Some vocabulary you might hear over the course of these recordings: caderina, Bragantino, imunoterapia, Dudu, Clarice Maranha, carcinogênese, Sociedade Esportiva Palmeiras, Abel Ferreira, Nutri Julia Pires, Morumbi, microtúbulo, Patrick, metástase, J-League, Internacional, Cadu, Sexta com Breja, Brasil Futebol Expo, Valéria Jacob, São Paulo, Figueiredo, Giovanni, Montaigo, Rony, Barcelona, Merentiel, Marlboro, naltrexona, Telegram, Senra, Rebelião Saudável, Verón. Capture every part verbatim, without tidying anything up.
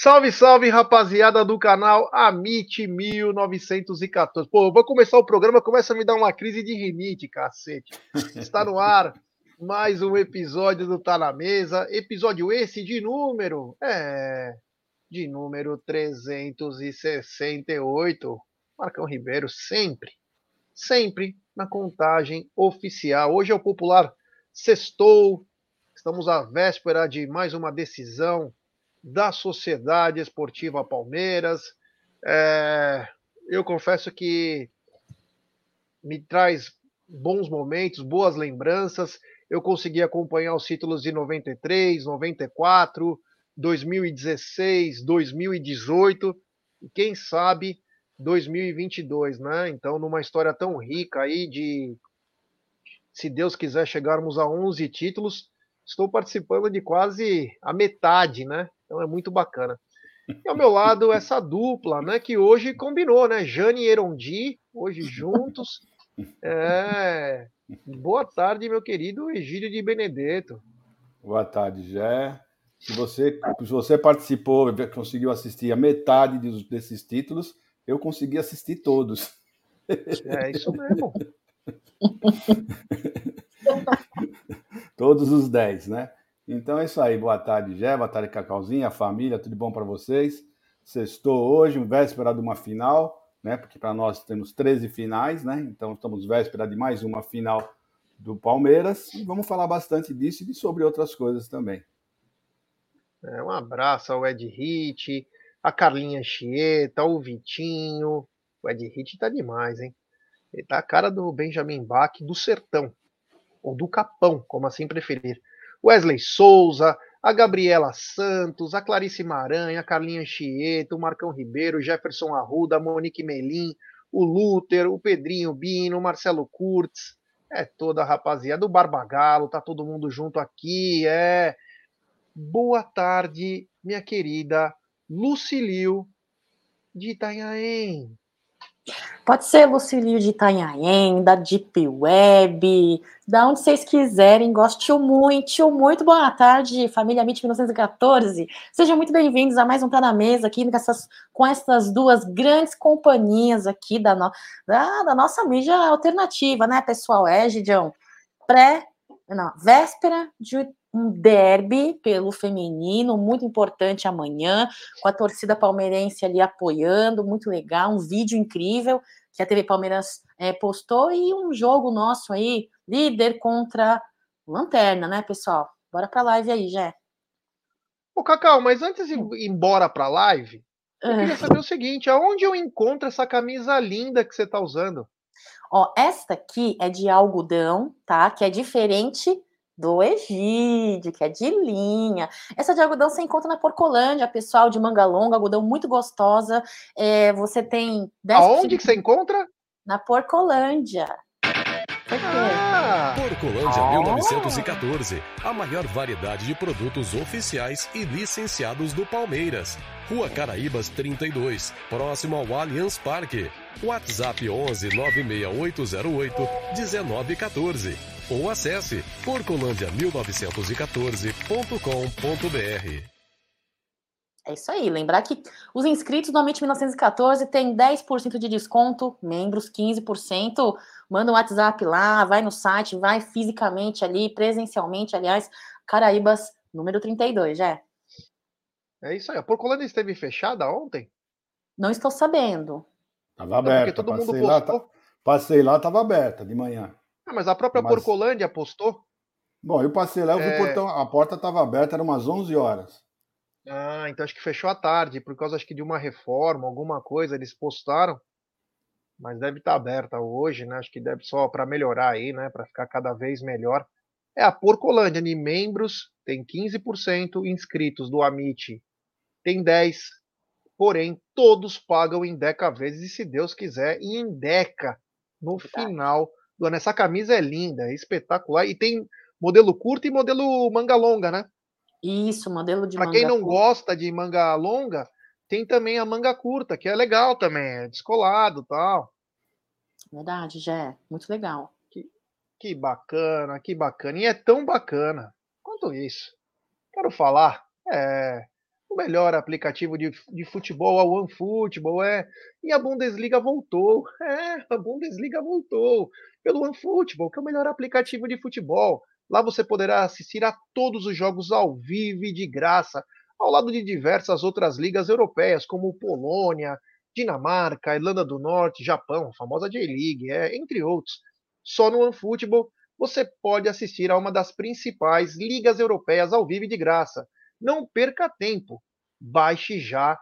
Salve, salve, rapaziada do canal Amit mil novecentos e quatorze. Pô, eu vou começar o programa, começa a me dar uma crise de rinite, cacete. Está no ar mais um episódio do Tá Na Mesa. Episódio esse de número... É... De número trezentos e sessenta e oito. Marcão Ribeiro sempre, sempre na contagem oficial. Hoje é o popular sextou. Estamos à véspera de mais uma decisão da Sociedade Esportiva Palmeiras. É, eu confesso que me traz bons momentos, boas lembranças. Eu consegui acompanhar os títulos de noventa e três, noventa e quatro, dois mil e dezesseis, dois mil e dezoito e quem sabe dois mil e vinte e dois, né? Então, numa história tão rica aí de, se Deus quiser, chegarmos a onze títulos, estou participando de quase a metade, né? Então é muito bacana. E ao meu lado, essa dupla, né? Que hoje combinou, né? Jane e Erondi, hoje juntos. É... Boa tarde, meu querido Egílio de Benedetto. Boa tarde, Zé. Se você, se você participou, conseguiu assistir a metade desses títulos, eu consegui assistir todos. É isso mesmo. Todos os dez, né? Então é isso aí, boa tarde, Gé, boa tarde, Cacauzinha, família, tudo bom para vocês? Sextou hoje, véspera de uma final, né? Porque para nós temos treze finais, né? Então estamos véspera de mais uma final do Palmeiras e vamos falar bastante disso e sobre outras coisas também. É, um abraço ao Ed Hit, a Carlinha Chieta, o Vitinho. O Ed Hit tá demais, hein? Ele tá a cara do Benjamin Bach do Sertão, ou do Capão, como assim preferir. Wesley Souza, a Gabriela Santos, a Clarice Maranha, a Carlinha Chieta, o Marcão Ribeiro, o Jefferson Arruda, a Monique Melim, o Lúter, o Pedrinho Bino, o Marcelo Kurtz, é toda a rapaziada, o Barbagalo, tá todo mundo junto aqui, é... Boa tarde, minha querida Lucilio de Itanhaém. Pode ser Lucilio de Itanhaém, da Deep Web, da onde vocês quiserem. Gosto muito, muito boa tarde, família Amit mil novecentos e quatorze. Sejam muito bem-vindos a mais um Tá Na Mesa aqui com essas, com essas duas grandes companhias aqui da, no, da, da nossa mídia alternativa, né, pessoal? É, Gidião, pré, não, véspera de um derby pelo feminino, muito importante amanhã, com a torcida palmeirense ali apoiando, muito legal, um vídeo incrível que a T V Palmeiras é, postou e um jogo nosso aí, líder contra lanterna, né, pessoal? Bora pra live aí, Jé. Ô, Cacau, mas antes de ir embora pra live, eu queria saber o seguinte, aonde eu encontro essa camisa linda que você tá usando? Ó, esta aqui é de algodão, tá? Que é diferente do Egídio, que é de linha. Essa de algodão você encontra na Porcolândia, pessoal, de manga longa, algodão muito gostosa. É, você tem... Aonde que você encontra? Na Porcolândia. Ah, Porcolândia oh. mil novecentos e quatorze, a maior variedade de produtos oficiais e licenciados do Palmeiras. Rua Caraíbas trinta e dois, próximo ao Allianz Parque. WhatsApp onze nove seis oito zero oito um nove um quatro ou acesse porcolândia mil novecentos e quatorze ponto com ponto br. É isso aí, lembrar que os inscritos do Amit mil novecentos e quatorze tem dez por cento de desconto, membros quinze por cento, manda um WhatsApp lá, vai no site, vai fisicamente ali, presencialmente, aliás, Caraíbas número trinta e dois, já é. É isso aí, a Porcolândia esteve fechada ontem? Não estou sabendo. Estava aberta, todo mundo passei, postou. Lá, tá, passei lá, estava aberta de manhã. Ah, mas a própria mas... Porcolândia postou? Bom, eu passei lá, eu é... vi o portão, a porta estava aberta, eram umas onze horas. Ah, então acho que fechou à tarde, por causa acho que de uma reforma, alguma coisa, eles postaram, mas deve estar tá aberta hoje, né? Acho que deve só para melhorar aí, né? Para ficar cada vez melhor. É a Porcolândia, de membros tem quinze por cento, inscritos do Amit tem dez por cento, porém todos pagam em Deca vezes e se Deus quiser em Deca no final do ano. Essa camisa é linda, é espetacular e tem modelo curto e modelo manga longa, né? Isso, modelo de pra manga. Para quem não curta. Gosta de manga longa, tem também a manga curta, que é legal também, é descolado e tal. Verdade, Jé, muito legal. Que, que bacana, que bacana. E é tão bacana quanto isso. Quero falar, é, melhor aplicativo de, de futebol, a OneFootball, é. E a Bundesliga voltou, é, a Bundesliga voltou, pelo OneFootball, que é o melhor aplicativo de futebol. Lá você poderá assistir a todos os jogos ao vivo e de graça, ao lado de diversas outras ligas europeias, como Polônia, Dinamarca, Irlanda do Norte, Japão, a famosa J-League, é, entre outros. Só no OneFootball você pode assistir a uma das principais ligas europeias ao vivo e de graça. Não perca tempo, baixe já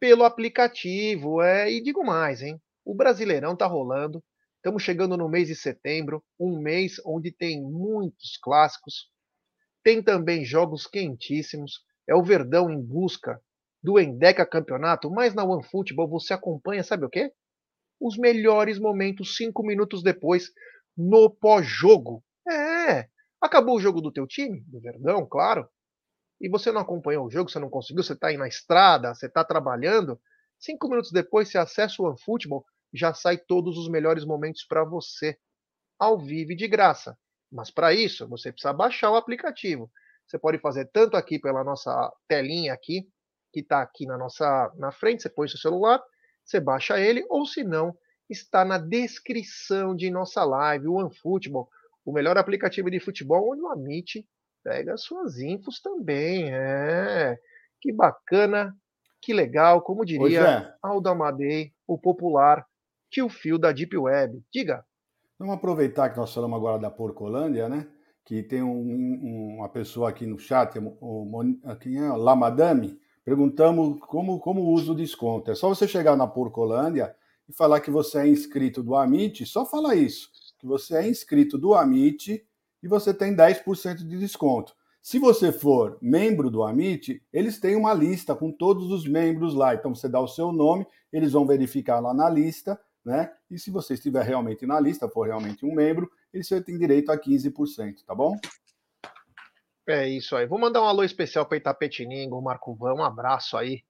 pelo aplicativo. É, e digo mais, hein? O Brasileirão tá rolando, estamos chegando no mês de setembro, um mês onde tem muitos clássicos, tem também jogos quentíssimos, é o Verdão em busca do endecacampeonato, mas na OneFootball você acompanha, sabe o quê? Os melhores momentos cinco minutos depois, no pós-jogo. É, acabou o jogo do teu time, do Verdão, claro, e você não acompanhou o jogo, você não conseguiu, você está aí na estrada, você está trabalhando, cinco minutos depois você acessa o OneFootball, já sai todos os melhores momentos para você, ao vivo e de graça. Mas para isso, você precisa baixar o aplicativo. Você pode fazer tanto aqui pela nossa telinha aqui, que está aqui na nossa na frente, você põe o seu celular, você baixa ele, ou se não, está na descrição de nossa live, o OneFootball, o melhor aplicativo de futebol, onde o Amit pega suas infos também. É. Que bacana, que legal, como diria é. Aldo Amadei, o popular, que o fio da Deep Web. Diga. Vamos aproveitar que nós falamos agora da Porcolândia, né? Que tem um, um, uma pessoa aqui no chat, o, o, aqui é, La Madame, perguntamos como, como usa o desconto. É só você chegar na Porcolândia e falar que você é inscrito do Amit, só fala isso, que você é inscrito do Amit e você tem dez por cento de desconto. Se você for membro do Amit, eles têm uma lista com todos os membros lá. Então, você dá o seu nome, eles vão verificar lá na lista, né? E se você estiver realmente na lista, for realmente um membro, você tem direito a quinze por cento, tá bom? É isso aí. Vou mandar um alô especial para Itapetininga, o Marco Vão, um abraço aí.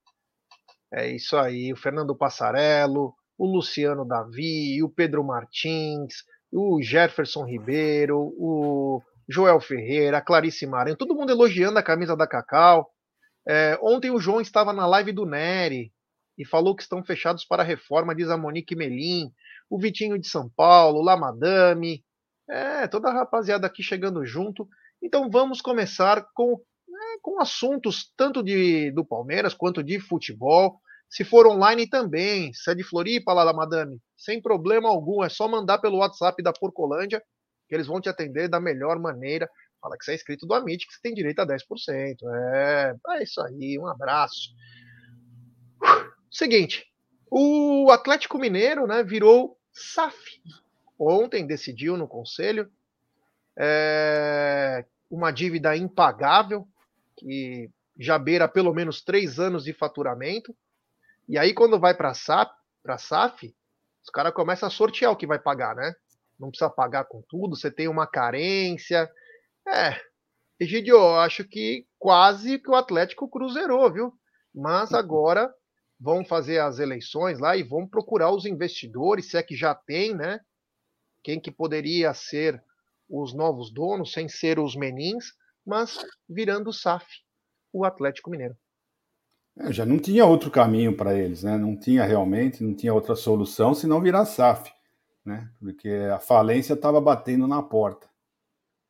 É isso aí. O Fernando Passarello, o Luciano Davi, o Pedro Martins, o Jefferson Ribeiro, o Joel Ferreira, a Clarice Maranhão, todo mundo elogiando a camisa da Cacau. É, ontem o João estava na live do Nery e falou que estão fechados para a reforma, diz a Monique Melim, o Vitinho de São Paulo, La Madame, é, toda a rapaziada aqui chegando junto. Então vamos começar com, né, com assuntos tanto de, do Palmeiras quanto de futebol. Se for online também, se é de Floripa, lá, La Madame, sem problema algum, é só mandar pelo WhatsApp da Porcolândia, que eles vão te atender da melhor maneira. Fala que você é inscrito do Amit, que você tem direito a dez por cento. É, é isso aí, um abraço. Seguinte, o Atlético Mineiro, né, virou S A F. Ontem decidiu no Conselho é, uma dívida impagável, que já beira pelo menos três anos de faturamento. E aí quando vai para a S A F, os caras começam a sortear o que vai pagar, né? Não precisa pagar com tudo, você tem uma carência. É, Egídio, eu acho que quase que o Atlético cruzeirou, viu? Mas agora vão fazer as eleições lá e vão procurar os investidores, se é que já tem, né? Quem que poderia ser os novos donos, sem ser os menins, mas virando o S A F, o Atlético Mineiro. É, já não tinha outro caminho para eles, né? Não tinha realmente, não tinha outra solução senão virar S A F. Né? Porque a falência estava batendo na porta.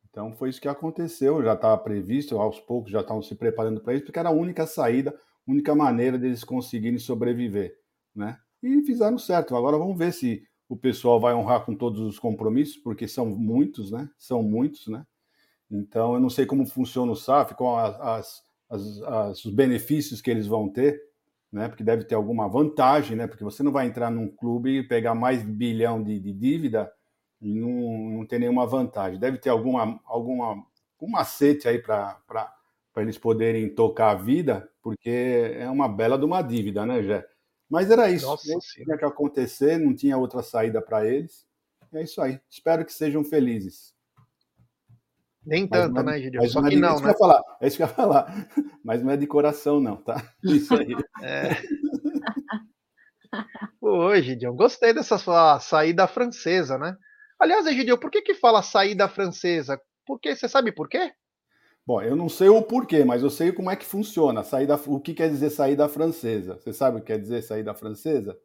Então foi isso que aconteceu, já estava previsto, aos poucos já estavam se preparando para isso, porque era a única saída, a única maneira deles conseguirem sobreviver. Né? E fizeram certo. Agora vamos ver se o pessoal vai honrar com todos os compromissos, porque são muitos, né? São muitos, né? Então eu não sei como funciona o S A F, quais as, as, as, os benefícios que eles vão ter. Né, porque deve ter alguma vantagem, né, porque você não vai entrar num clube e pegar mais bilhão de, de dívida e não, não ter nenhuma vantagem. Deve ter alguma, alguma, um macete aí para eles poderem tocar a vida, porque é uma bela de uma dívida, né, Jé? Mas era isso, Nossa, não tinha que acontecer, não tinha outra saída para eles. É isso aí, espero que sejam felizes. Nem tanto, mas, né, Gideon? Só que não, é isso, né? Que eu ia falar, é isso que eu ia falar. Mas não é de coração, não, tá? Isso aí. É. Ô, Gideon, gostei dessa sua saída francesa, né? Aliás, Gideon, por que que fala saída francesa? Porque, você sabe por quê? Bom, eu não sei o porquê, mas eu sei como é que funciona. Saída, o que quer dizer saída francesa? Você sabe o que quer dizer saída francesa?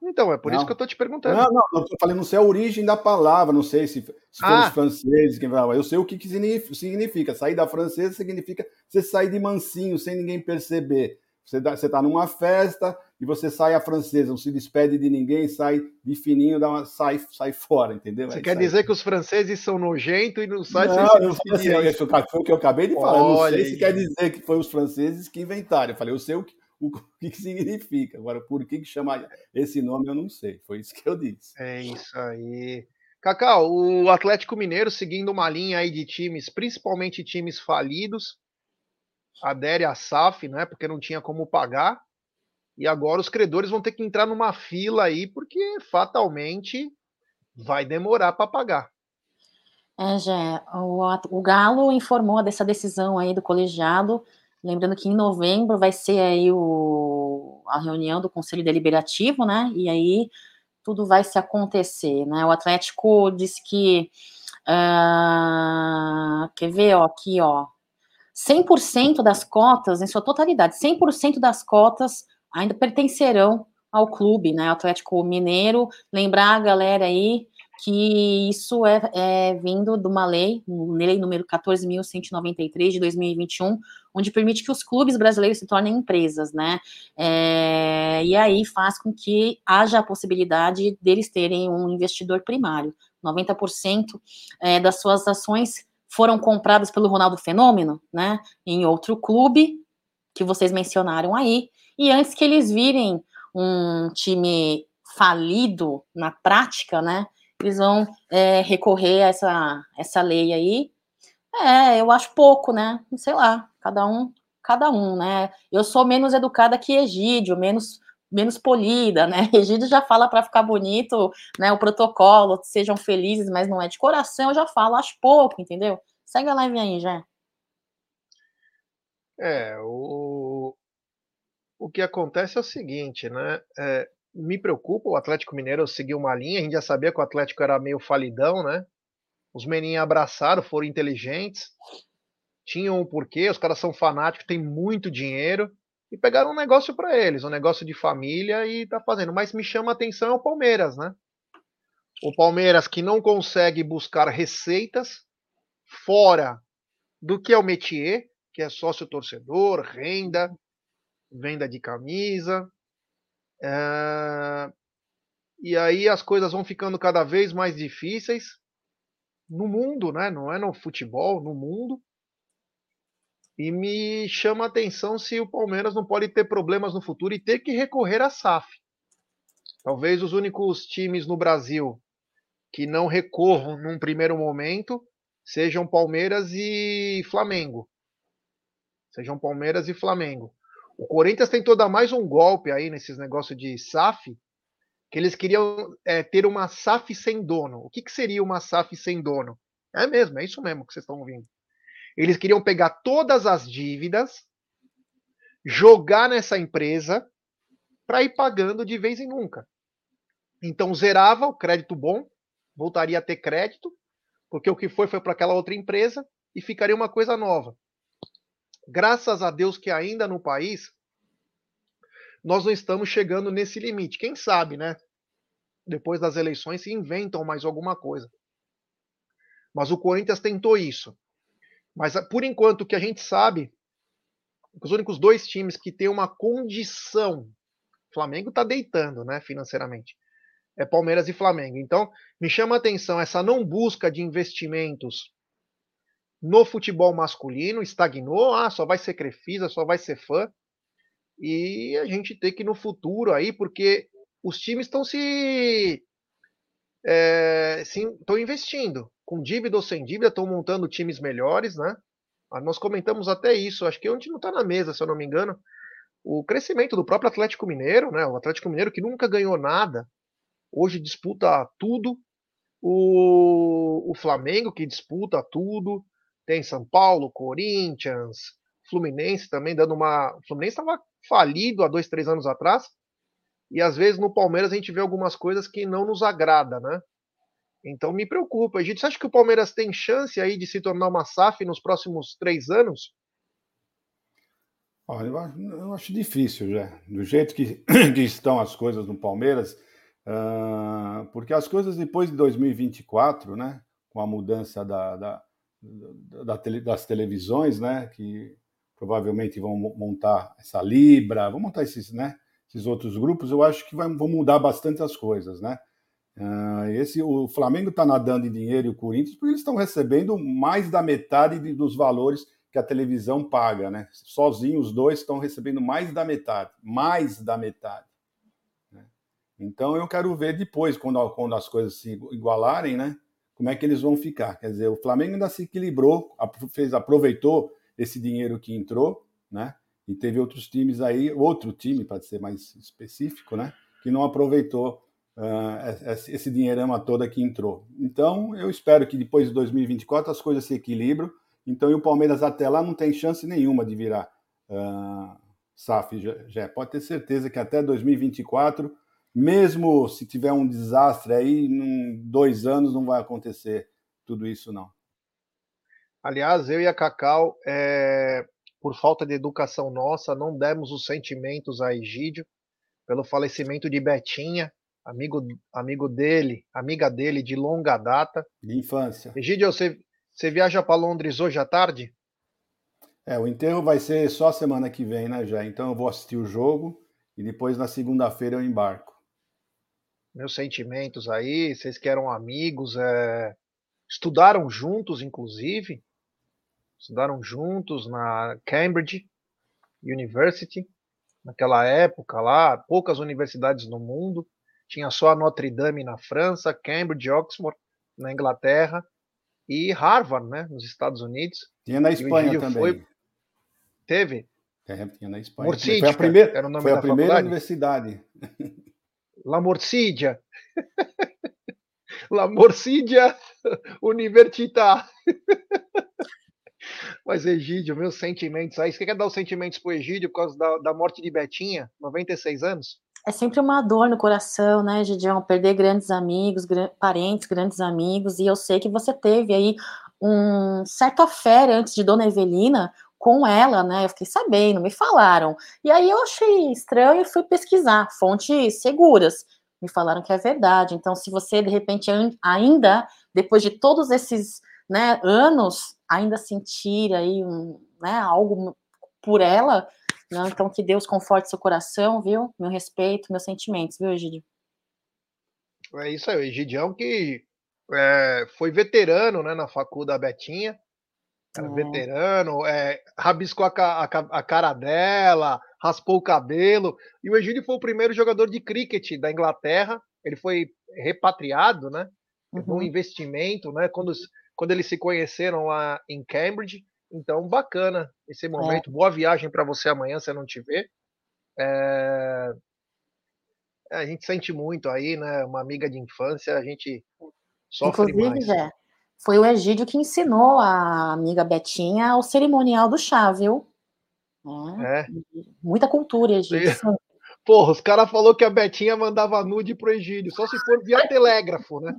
Então, é por não. isso que eu estou te perguntando. Não, não, eu falei, não sei a origem da palavra, não sei se, se ah. foram os franceses, quem vai. Eu sei o que, que significa. Saída francesa significa você sair de mansinho, sem ninguém perceber. Você está numa festa e você sai a francesa, não se despede de ninguém, sai de fininho, dá uma, sai, sai fora, entendeu? Você Aí quer sai. dizer que os franceses são nojentos e não sai não, sem se despedir? Não, assim, é foi o que eu acabei de falar. Olha, eu não sei aí. se quer dizer que foi os franceses que inventaram. Eu falei, eu sei o que, o que significa. Agora, por que, que chama esse nome, eu não sei. Foi isso que eu disse. É isso aí. Cacau, o Atlético Mineiro, seguindo uma linha aí de times, principalmente times falidos, adere à S A F, né? Porque não tinha como pagar. E agora os credores vão ter que entrar numa fila aí, porque fatalmente vai demorar para pagar. É, Jé, o, o Galo informou dessa decisão aí do colegiado. Lembrando que em novembro vai ser aí o, a reunião do Conselho Deliberativo, né? E aí tudo vai se acontecer, né? O Atlético disse que... Uh, quer ver, ó, aqui, ó. cem por cento das cotas, em sua totalidade, cem por cento das cotas ainda pertencerão ao clube, né? O Atlético Mineiro. Lembrar a galera aí que isso é, é vindo de uma lei, lei número quatorze mil cento e noventa e três de dois mil e vinte e um, onde permite que os clubes brasileiros se tornem empresas, né? É, e aí faz com que haja a possibilidade deles terem um investidor primário. noventa por cento é, das suas ações foram compradas pelo Ronaldo Fenômeno, né? Em outro clube que vocês mencionaram aí. E antes que eles virem um time falido na prática, né? Eles vão é, recorrer a essa, essa lei aí. É, eu acho pouco, né? Sei lá, cada um, cada um, né? Eu sou menos educada que Egídio, menos, menos polida, né? Egídio já fala para ficar bonito, né? O protocolo, sejam felizes, mas não é de coração, eu já falo, acho pouco, entendeu? Segue a live aí, já. É, o, o que acontece é o seguinte, né? É... Me preocupa, o Atlético Mineiro seguiu uma linha, a gente já sabia que o Atlético era meio falidão, né? Os meninos abraçaram, foram inteligentes, tinham um porquê, os caras são fanáticos, têm muito dinheiro, e pegaram um negócio para eles, um negócio de família e tá fazendo. Mas me chama a atenção é o Palmeiras, né? O Palmeiras que não consegue buscar receitas fora do que é o métier, que é sócio-torcedor, renda, venda de camisa... É... E aí as coisas vão ficando cada vez mais difíceis no mundo, né? Não é no futebol, no mundo. E me chama a atenção se o Palmeiras não pode ter problemas no futuro e ter que recorrer à S A F. Talvez os únicos times no Brasil que não recorram num primeiro momento sejam Palmeiras e Flamengo. Sejam Palmeiras e Flamengo. O Corinthians tentou dar mais um golpe aí nesses negócios de S A F, que eles queriam é, ter uma S A F sem dono. O que, que seria uma S A F sem dono? É mesmo, é isso mesmo que vocês estão ouvindo. Eles queriam pegar todas as dívidas, jogar nessa empresa, para ir pagando de vez em nunca. Então zerava o crédito bom, voltaria a ter crédito, porque o que foi foi para aquela outra empresa e ficaria uma coisa nova. Graças a Deus que ainda no país nós não estamos chegando nesse limite. Quem sabe, né? Depois das eleições se inventam mais alguma coisa. Mas o Corinthians tentou isso. Mas por enquanto o que a gente sabe, os únicos dois times que têm uma condição, o Flamengo está deitando, né, financeiramente, é Palmeiras e Flamengo. Então me chama a atenção essa não busca de investimentos no futebol masculino, estagnou, ah, só vai ser Crefisa, só vai ser fã, e a gente tem que ir no futuro aí, porque os times estão se é, estão investindo, com dívida ou sem dívida, estão montando times melhores, né? Nós comentamos até isso, acho que a gente não está na mesa, se eu não me engano, o crescimento do próprio Atlético Mineiro, né? O Atlético Mineiro que nunca ganhou nada, hoje disputa tudo, o, o Flamengo que disputa tudo, tem São Paulo, Corinthians, Fluminense também dando uma... O Fluminense estava falido há dois, três anos atrás. E às vezes no Palmeiras a gente vê algumas coisas que não nos agrada, né? Então me preocupa. Egídio, você acha que o Palmeiras tem chance aí de se tornar uma S A F nos próximos três anos? Olha, eu acho, eu acho difícil, já. Do jeito que, que estão as coisas no Palmeiras, uh, porque as coisas depois de dois mil e vinte e quatro, né, com a mudança da, da, da tele, das televisões, né, que provavelmente vão montar essa Libra, vão montar esses, né, esses outros grupos, eu acho que vai, vão mudar bastante as coisas, né? Uh, esse, o Flamengo está nadando em dinheiro e o Corinthians, porque eles estão recebendo mais da metade de, dos valores que a televisão paga, né? Sozinhos os dois estão recebendo mais da metade, mais da metade. Né? Então eu quero ver depois, quando, quando as coisas se igualarem, né? Como é que eles vão ficar. Quer dizer, o Flamengo ainda se equilibrou, fez, aproveitou esse dinheiro que entrou, né? E teve outros times aí, outro time, para ser mais específico, né? Que não aproveitou uh, esse dinheirama toda que entrou. Então eu espero que depois de dois mil e vinte e quatro as coisas se equilibram. Então, e o Palmeiras até lá não tem chance nenhuma de virar uh, S A F, já, já. Pode ter certeza que até dois mil e vinte e quatro, mesmo se tiver um desastre aí, em dois anos não vai acontecer tudo isso, não. Aliás, eu e a Cacau, é, por falta de educação nossa, não demos os sentimentos a Egídio pelo falecimento de Betinha, amigo, amigo dele, amiga dele de longa data. De infância. Egídio, você... Você viaja para Londres hoje à tarde? É, o enterro vai ser só semana que vem, né, Jé? Então eu vou assistir o jogo e depois na segunda-feira eu embarco. Meus sentimentos aí, vocês que eram amigos, é... estudaram juntos, inclusive. Estudaram juntos na Cambridge University, naquela época lá, poucas universidades no mundo. Tinha só a Notre Dame na França, Cambridge, Oxford na Inglaterra. E Harvard, né, nos Estados Unidos. Tinha na Espanha também. Foi... Teve? É, tinha na Espanha. Morsidia, foi a primeira, era o nome foi da a primeira universidade. La Morsidia. La Morsidia Università. Mas, Egídio, meus sentimentos aí. Você quer dar os sentimentos para o Egídio por causa da, da morte de Betinha, noventa e seis anos? É sempre uma dor no coração, né, Gidião? Perder grandes amigos, gran... parentes, grandes amigos. E eu sei que você teve aí um certo affair antes de Dona Evelina com ela, né? Eu fiquei sabendo, me falaram. E aí eu achei estranho e fui pesquisar. Fontes seguras. Me falaram que é verdade. Então, se você, de repente, ainda, depois de todos esses, né, anos, ainda sentir aí um, né, algo por ela... Não, então, que Deus conforte seu coração, viu? Meu respeito, meus sentimentos, viu, Egídio? É isso aí, o Egidião que é, foi veterano, né, na facu da Betinha. Era é. veterano, é, rabiscou a, a, a cara dela, raspou o cabelo. E o Egídio foi o primeiro jogador de críquete da Inglaterra. Ele foi repatriado, né? Uhum. Um investimento, né? Quando, quando eles se conheceram lá em Cambridge. Então, bacana esse momento. É. Boa viagem para você amanhã, se não te ver. É... A gente sente muito aí, né? Uma amiga de infância, a gente sofre. Inclusive, mais. Zé, foi o Egídio que ensinou a amiga Betinha o cerimonial do chá, viu? É. É. Muita cultura, Egídio. Sim. Porra, os caras falaram que a Betinha mandava nude pro Egídio, só se for via telégrafo, né?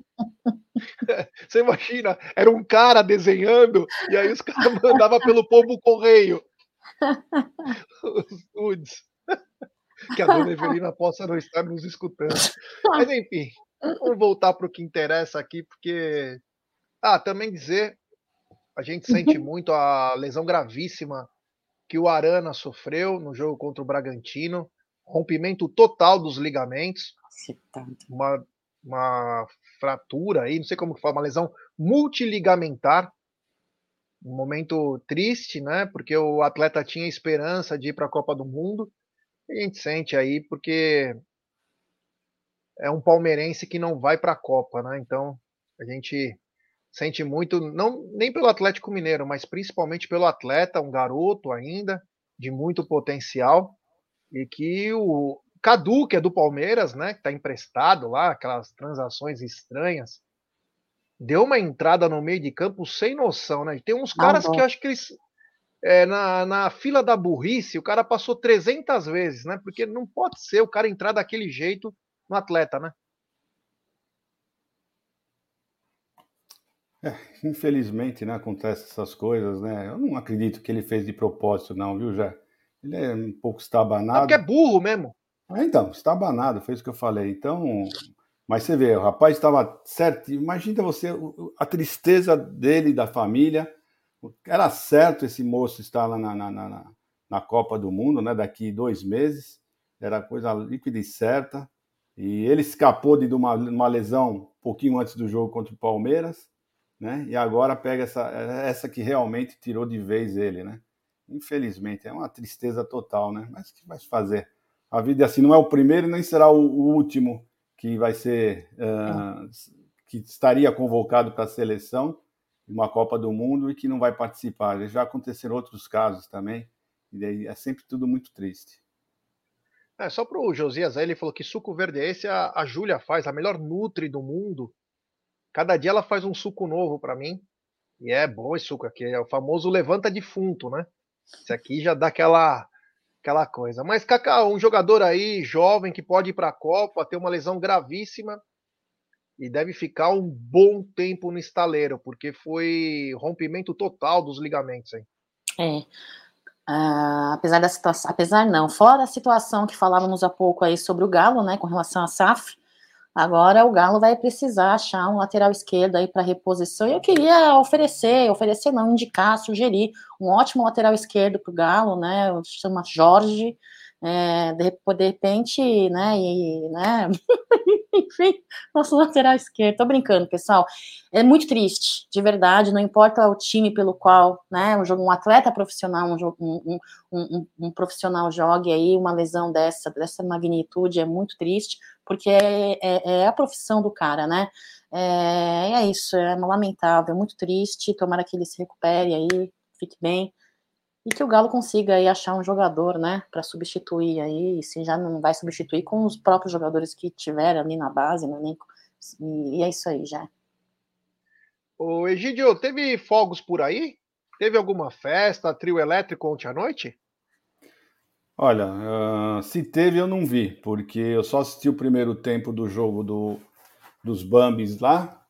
Você imagina, era um cara desenhando e aí os caras mandavam pelo pombo correio. Os nudes. Que a Dona Evelina possa não estar nos escutando. Mas enfim, vamos voltar para o que interessa aqui, porque... Ah, também dizer, a gente sente muito a lesão gravíssima que o Arana sofreu no jogo contra o Bragantino. Rompimento total dos ligamentos, uma, uma fratura aí, não sei como que fala, uma lesão multiligamentar, um momento triste, né, porque o atleta tinha esperança de ir para a Copa do Mundo, e a gente sente aí porque é um palmeirense que não vai para a Copa, né, então a gente sente muito, não, nem pelo Atlético Mineiro, mas principalmente pelo atleta, um garoto ainda, de muito potencial. E que o Cadu, que é do Palmeiras, né, que está emprestado lá, aquelas transações estranhas, deu uma entrada no meio de campo sem noção, né? Tem uns caras não, não. que eu acho que eles... É, na, na fila da burrice, o cara passou trezentas vezes, né? Porque não pode ser o cara entrar daquele jeito no atleta, né? É, infelizmente, né, acontece essas coisas, né? Eu não acredito que ele fez de propósito, não, viu, Jé? Ele é um pouco estabanado. É porque é burro mesmo. Ah, então, estabanado, foi isso que eu falei. Então, mas você vê, o rapaz estava certo. Imagina você, a tristeza dele, da família. Era certo esse moço estar lá na, na, na, na Copa do Mundo, né? Daqui dois meses. Era coisa líquida e certa. E ele escapou de uma, uma lesão um pouquinho antes do jogo contra o Palmeiras. Né? E agora pega essa, essa que realmente tirou de vez ele, né? Infelizmente, é uma tristeza total, né? Mas o que vai fazer? A vida é assim, não é o primeiro e nem será o, o último que vai ser, uh, que estaria convocado para a seleção de uma Copa do Mundo e que não vai participar. Já aconteceram outros casos também, e daí é sempre tudo muito triste. É, só para o Josias, aí ele falou que suco verde é esse, a, a Júlia faz, a melhor nutri do mundo. Cada dia ela faz um suco novo para mim. E é bom esse suco aqui. É o famoso levanta defunto, né? Esse aqui já dá aquela, aquela coisa. Mas, Kaká, um jogador aí, jovem, que pode ir para a Copa, ter uma lesão gravíssima e deve ficar um bom tempo no estaleiro, porque foi rompimento total dos ligamentos. Hein? É. Ah, apesar da situação... Apesar não. Fora a situação que falávamos há pouco aí sobre o Galo, né? Com relação à S A F, agora o Galo vai precisar achar um lateral esquerdo aí para reposição, e eu queria oferecer, oferecer não, indicar, sugerir um ótimo lateral esquerdo para o Galo, né, chama Jorge, é, de, de repente, né, e, né, enfim, nosso lateral esquerdo, tô brincando, pessoal, é muito triste, de verdade, não importa o time pelo qual, né, um, um atleta profissional, um, um, um, um profissional jogue aí, uma lesão dessa, dessa magnitude é muito triste, porque é, é, é a profissão do cara, né? É, é isso, é lamentável, é muito triste, tomara que ele se recupere aí, fique bem, e que o Galo consiga aí achar um jogador, né, para substituir aí, e se já não vai substituir com os próprios jogadores que tiveram ali na base, né, nem, e é isso aí, já. Ô, Egídio, teve fogos por aí? Teve alguma festa, trio elétrico ontem à noite? Olha, uh, se teve eu não vi, porque eu só assisti o primeiro tempo do jogo do, dos Bambis lá,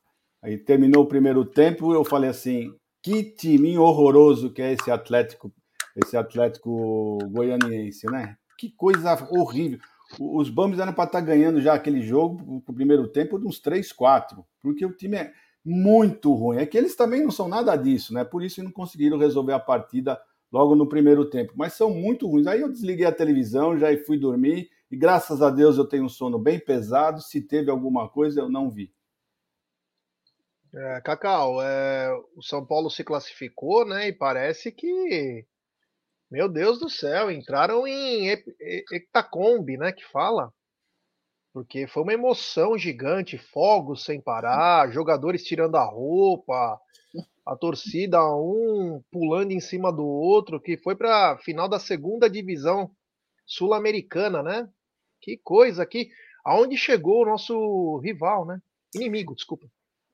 aí terminou o primeiro tempo, eu falei assim, que timinho horroroso que é esse Atlético, esse Atlético goianiense, né? Que coisa horrível. Os Bambis eram para estar ganhando já aquele jogo, o primeiro tempo, de uns três, quatro, porque o time é muito ruim. É que eles também não são nada disso, né? Por isso não conseguiram resolver a partida logo no primeiro tempo, mas são muito ruins. Aí eu desliguei a televisão, já fui dormir, e graças a Deus eu tenho um sono bem pesado, se teve alguma coisa eu não vi. É, Cacau, é, o São Paulo se classificou, né, e parece que, meu Deus do céu, entraram em Ectacombe, né, que fala, porque foi uma emoção gigante, fogos sem parar, jogadores tirando a roupa, a torcida, um pulando em cima do outro, que foi para a final da segunda divisão sul-americana, né? Que coisa aqui. Aonde chegou o nosso rival, né? Inimigo, desculpa.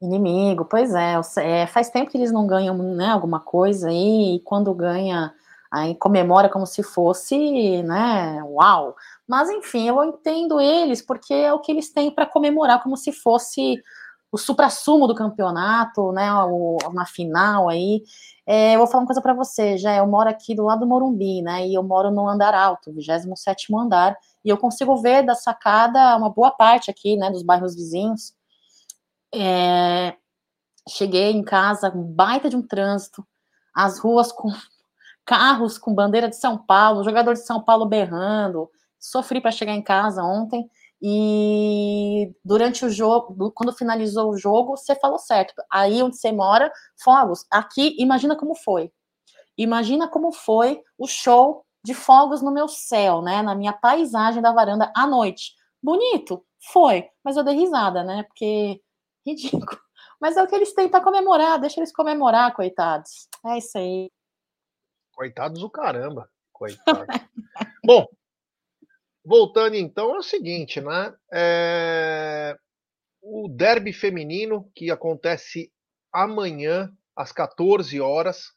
Inimigo, pois é. é faz tempo que eles não ganham, né, alguma coisa aí, e quando ganha, aí comemora como se fosse, né, uau. Mas, enfim, eu entendo eles, porque é o que eles têm para comemorar como se fosse o supra-sumo do campeonato, né, uma final aí. É, eu vou falar uma coisa para você, já, eu moro aqui do lado do Morumbi, né, e eu moro no andar alto, vigésimo sétimo andar, e eu consigo ver da sacada uma boa parte aqui, né, dos bairros vizinhos. É, cheguei em casa com um baita de um trânsito, as ruas com carros com bandeira de São Paulo, jogador de São Paulo berrando, sofri para chegar em casa ontem. E durante o jogo, quando finalizou o jogo, você falou certo, aí onde você mora, fogos, aqui, imagina como foi, imagina como foi o show de fogos no meu céu, né, na minha paisagem da varanda à noite, bonito, foi, mas eu dei risada, né, porque ridículo, mas é o que eles têm para comemorar, deixa eles comemorar, coitados, é isso aí. Coitados o caramba, coitados. Bom, voltando então, é o seguinte, né? É... O derby feminino, que acontece amanhã, às quatorze horas,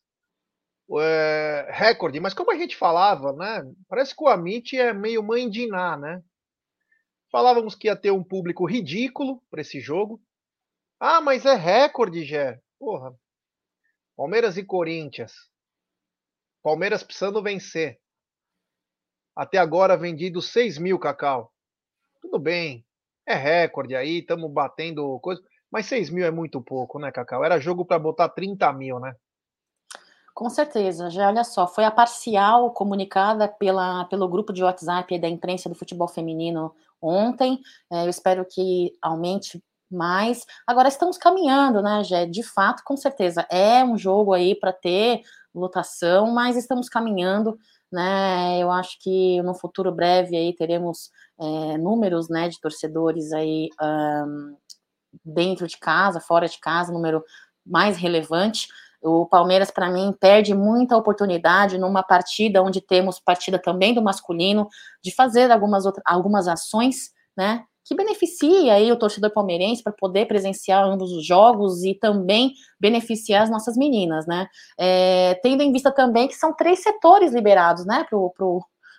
é... recorde. Mas como a gente falava, né? Parece que o Amit é meio mãe de Iná, né? Falávamos que ia ter um público ridículo para esse jogo. Ah, mas é recorde, Gé. Porra. Palmeiras e Corinthians. Palmeiras precisando vencer. Até agora vendido seis mil, Cacau. Tudo bem. É recorde aí, estamos batendo coisa. Mas seis mil é muito pouco, né, Cacau? Era jogo para botar trinta mil, né? Com certeza, já olha só, foi a parcial comunicada pela, pelo grupo de WhatsApp da imprensa do futebol feminino ontem, é, eu espero que aumente mais. Agora estamos caminhando, né, Gé? De fato, com certeza, é um jogo aí para ter lotação, mas estamos caminhando, né, eu acho que no futuro breve aí teremos é, números, né, de torcedores aí um, dentro de casa, fora de casa, número mais relevante. O Palmeiras, para mim, perde muita oportunidade numa partida onde temos partida também do masculino, de fazer algumas, outra, algumas ações, né, que beneficia aí o torcedor palmeirense para poder presenciar ambos os jogos e também beneficiar as nossas meninas, né, é, tendo em vista também que são três setores liberados, né,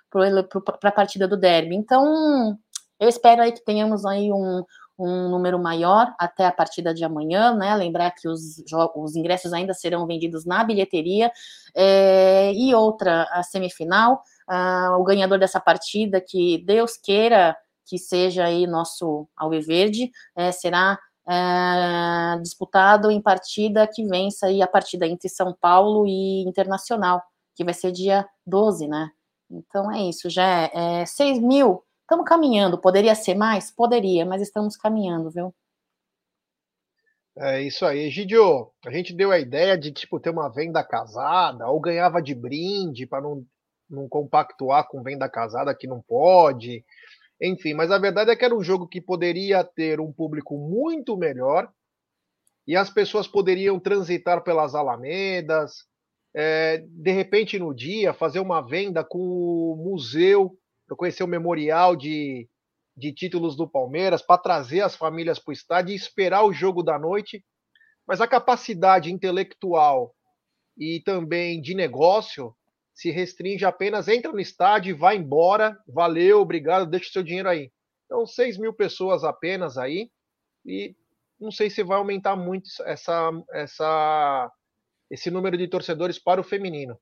para a partida do derby. Então, eu espero aí que tenhamos aí um... um número maior até a partida de amanhã, né, lembrar que os, os ingressos ainda serão vendidos na bilheteria, é, e outra, a semifinal, ah, o ganhador dessa partida, que Deus queira que seja aí nosso Alviverde, é, será é, disputado em partida que vença aí a partida entre São Paulo e Internacional, que vai ser dia doze, né, então é isso, já é, é seis mil. Estamos caminhando. Poderia ser mais? Poderia, mas estamos caminhando, viu? É isso aí. Egídio, a gente deu a ideia de tipo, ter uma venda casada, ou ganhava de brinde para não, não compactuar com venda casada, que não pode. Enfim, mas a verdade é que era um jogo que poderia ter um público muito melhor e as pessoas poderiam transitar pelas alamedas, é, de repente no dia fazer uma venda com o museu, para conhecer o memorial de, de títulos do Palmeiras, para trazer as famílias para o estádio e esperar o jogo da noite. Mas a capacidade intelectual e também de negócio se restringe apenas, entra no estádio e vai embora, valeu, obrigado, deixa o seu dinheiro aí. Então, seis mil pessoas apenas aí, e não sei se vai aumentar muito essa, essa, esse número de torcedores para o feminino.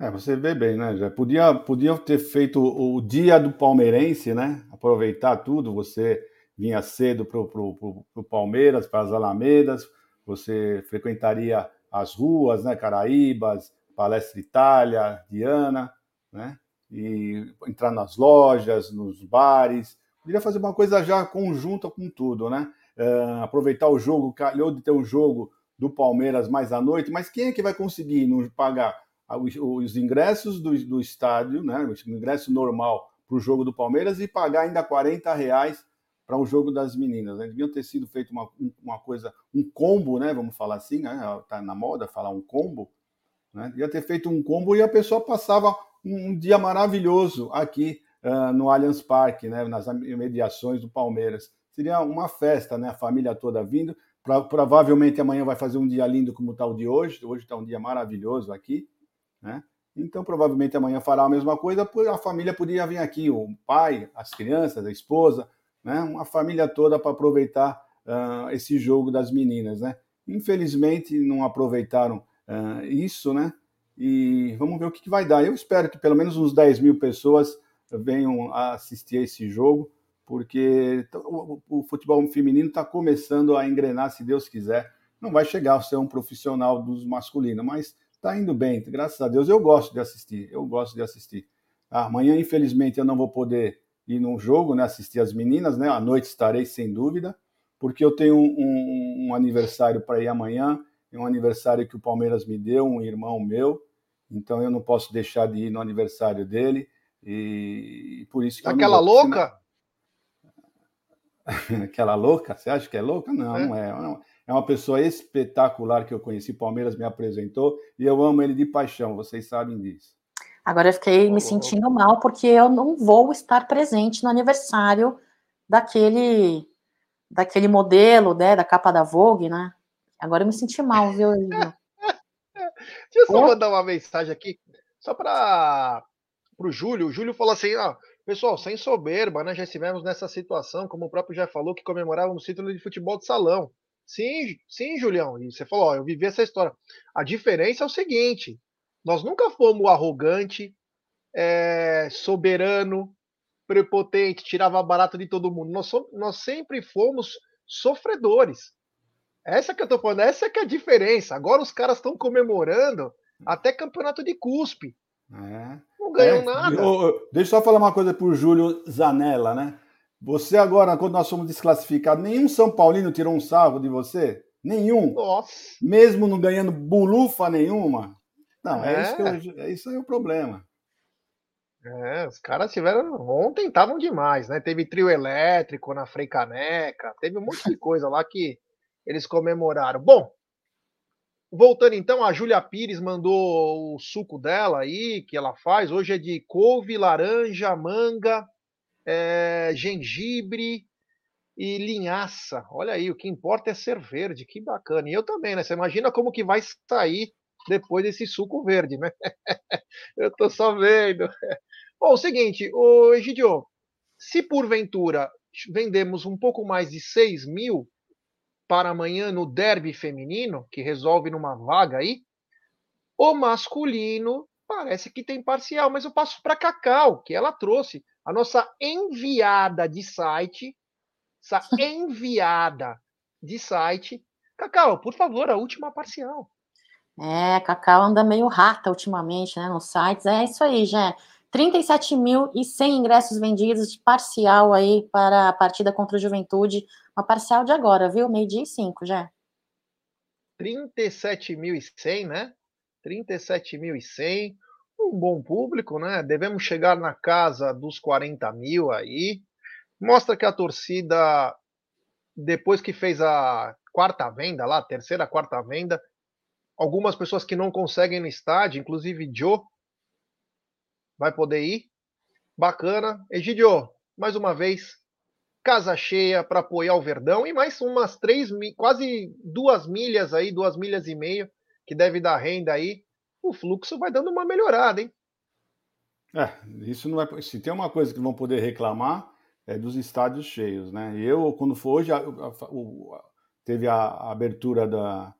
É, você vê bem, né, já podia, podia ter feito o, o dia do palmeirense, né, aproveitar tudo, você vinha cedo pro, pro, pro, pro Palmeiras, para as alamedas, você frequentaria as ruas, né, Caraíbas, Palestra Itália, Diana, né, e entrar nas lojas, nos bares, poderia fazer uma coisa já conjunta com tudo, né, uh, aproveitar o jogo, calhou de ter o jogo do Palmeiras mais à noite, mas quem é que vai conseguir não pagar os ingressos do, do estádio, né, o ingresso normal para o jogo do Palmeiras e pagar ainda quarenta reais para o jogo das meninas. Né? Deviam ter sido feito uma, uma coisa, um combo, né, vamos falar assim, está, né, na moda falar um combo, né? Devia ter feito um combo e a pessoa passava um, um dia maravilhoso aqui uh, no Allianz Parque, né, nas imediações do Palmeiras. Seria uma festa, né, a família toda vindo, pra, provavelmente amanhã vai fazer um dia lindo como está o de hoje, hoje está um dia maravilhoso aqui, né? Então provavelmente amanhã fará a mesma coisa, a família podia vir aqui, o pai, as crianças, a esposa, né? Uma família toda para aproveitar uh, esse jogo das meninas, né? Infelizmente não aproveitaram uh, isso, né? E vamos ver o que, que vai dar. Eu espero que pelo menos uns dez mil pessoas venham assistir esse jogo, porque o, o futebol feminino está começando a engrenar, se Deus quiser. Não vai chegar a ser um profissional dos masculinos, mas tá indo bem, graças a Deus. Eu gosto de assistir, eu gosto de assistir. Amanhã, infelizmente, eu não vou poder ir num jogo, né, assistir as meninas, né, à noite estarei, sem dúvida, porque eu tenho um, um, um aniversário para ir amanhã, um aniversário que o Palmeiras me deu, um irmão meu, então eu não posso deixar de ir no aniversário dele, e, e por isso que Aquela eu não vou, louca? Senão... Aquela louca? Você acha que é louca? Não, é. não é... Não. É uma pessoa espetacular que eu conheci, Palmeiras me apresentou, e eu amo ele de paixão, vocês sabem disso. Agora eu fiquei me sentindo mal, porque eu não vou estar presente no aniversário daquele, daquele modelo, né, da capa da Vogue, né? Agora eu me senti mal, viu? Deixa eu só mandar uma mensagem aqui, só para o Júlio. O Júlio falou assim, ó, pessoal, sem soberba, né? Já estivemos nessa situação, como o próprio já falou, que comemorávamos título de futebol de salão. Sim, sim, Julião. E você falou, ó, eu vivi essa história. A diferença é o seguinte: nós nunca fomos arrogante, é, soberano, prepotente, tirava barato de todo mundo. Nós, somos, nós sempre fomos sofredores. Essa que eu tô falando, essa que é a diferença. Agora os caras estão comemorando até campeonato de cuspe. É. Não ganham é. nada. Eu, eu, deixa eu só falar uma coisa pro Júlio Zanella, né? Você agora, quando nós fomos desclassificados, nenhum São Paulino tirou um sarro de você? Nenhum. Nossa. Mesmo não ganhando bulufa nenhuma? Não, é, é, isso, que eu, é isso aí o problema. É, os caras tiveram... Ontem estavam demais, né? Teve trio elétrico na Frei Caneca, teve um monte de coisa lá que eles comemoraram. Bom, voltando então, a Júlia Pires mandou o suco dela aí, que ela faz. Hoje é de couve, laranja, manga... É, gengibre e linhaça. Olha aí, o que importa é ser verde. Que bacana. E eu também, né? Você imagina como que vai sair depois desse suco verde, né? Eu tô só vendo. Bom, o seguinte, ô Egidio, se porventura vendemos um pouco mais de seis mil para amanhã no derby feminino, que resolve numa vaga aí, o masculino parece que tem parcial, mas eu passo para Cacau, que ela trouxe. A nossa enviada de site, essa enviada de site. Cacau, por favor, a última parcial. É, Cacau anda meio rata ultimamente, né, nos sites. É isso aí, já. trinta e sete mil e cem ingressos vendidos de parcial aí para a partida contra o Juventude. Uma parcial de agora, viu? Meio-dia e cinco, já. trinta e sete mil e cem, né? trinta e sete mil e cem. Um bom público, né? Devemos chegar na casa dos quarenta mil aí. Mostra que a torcida, depois que fez a quarta venda lá, a terceira, quarta venda, algumas pessoas que não conseguem no estádio, inclusive Joe, vai poder ir. Bacana. Egídio, mais uma vez, casa cheia para apoiar o Verdão e mais umas três, quase duas milhas aí, duas milhas e meio, que deve dar renda aí. O fluxo vai dando uma melhorada, hein? É, isso não é. Se tem uma coisa que vão poder reclamar, é dos estádios cheios, né? E eu, quando for hoje, a, a, o, a, teve a, a abertura da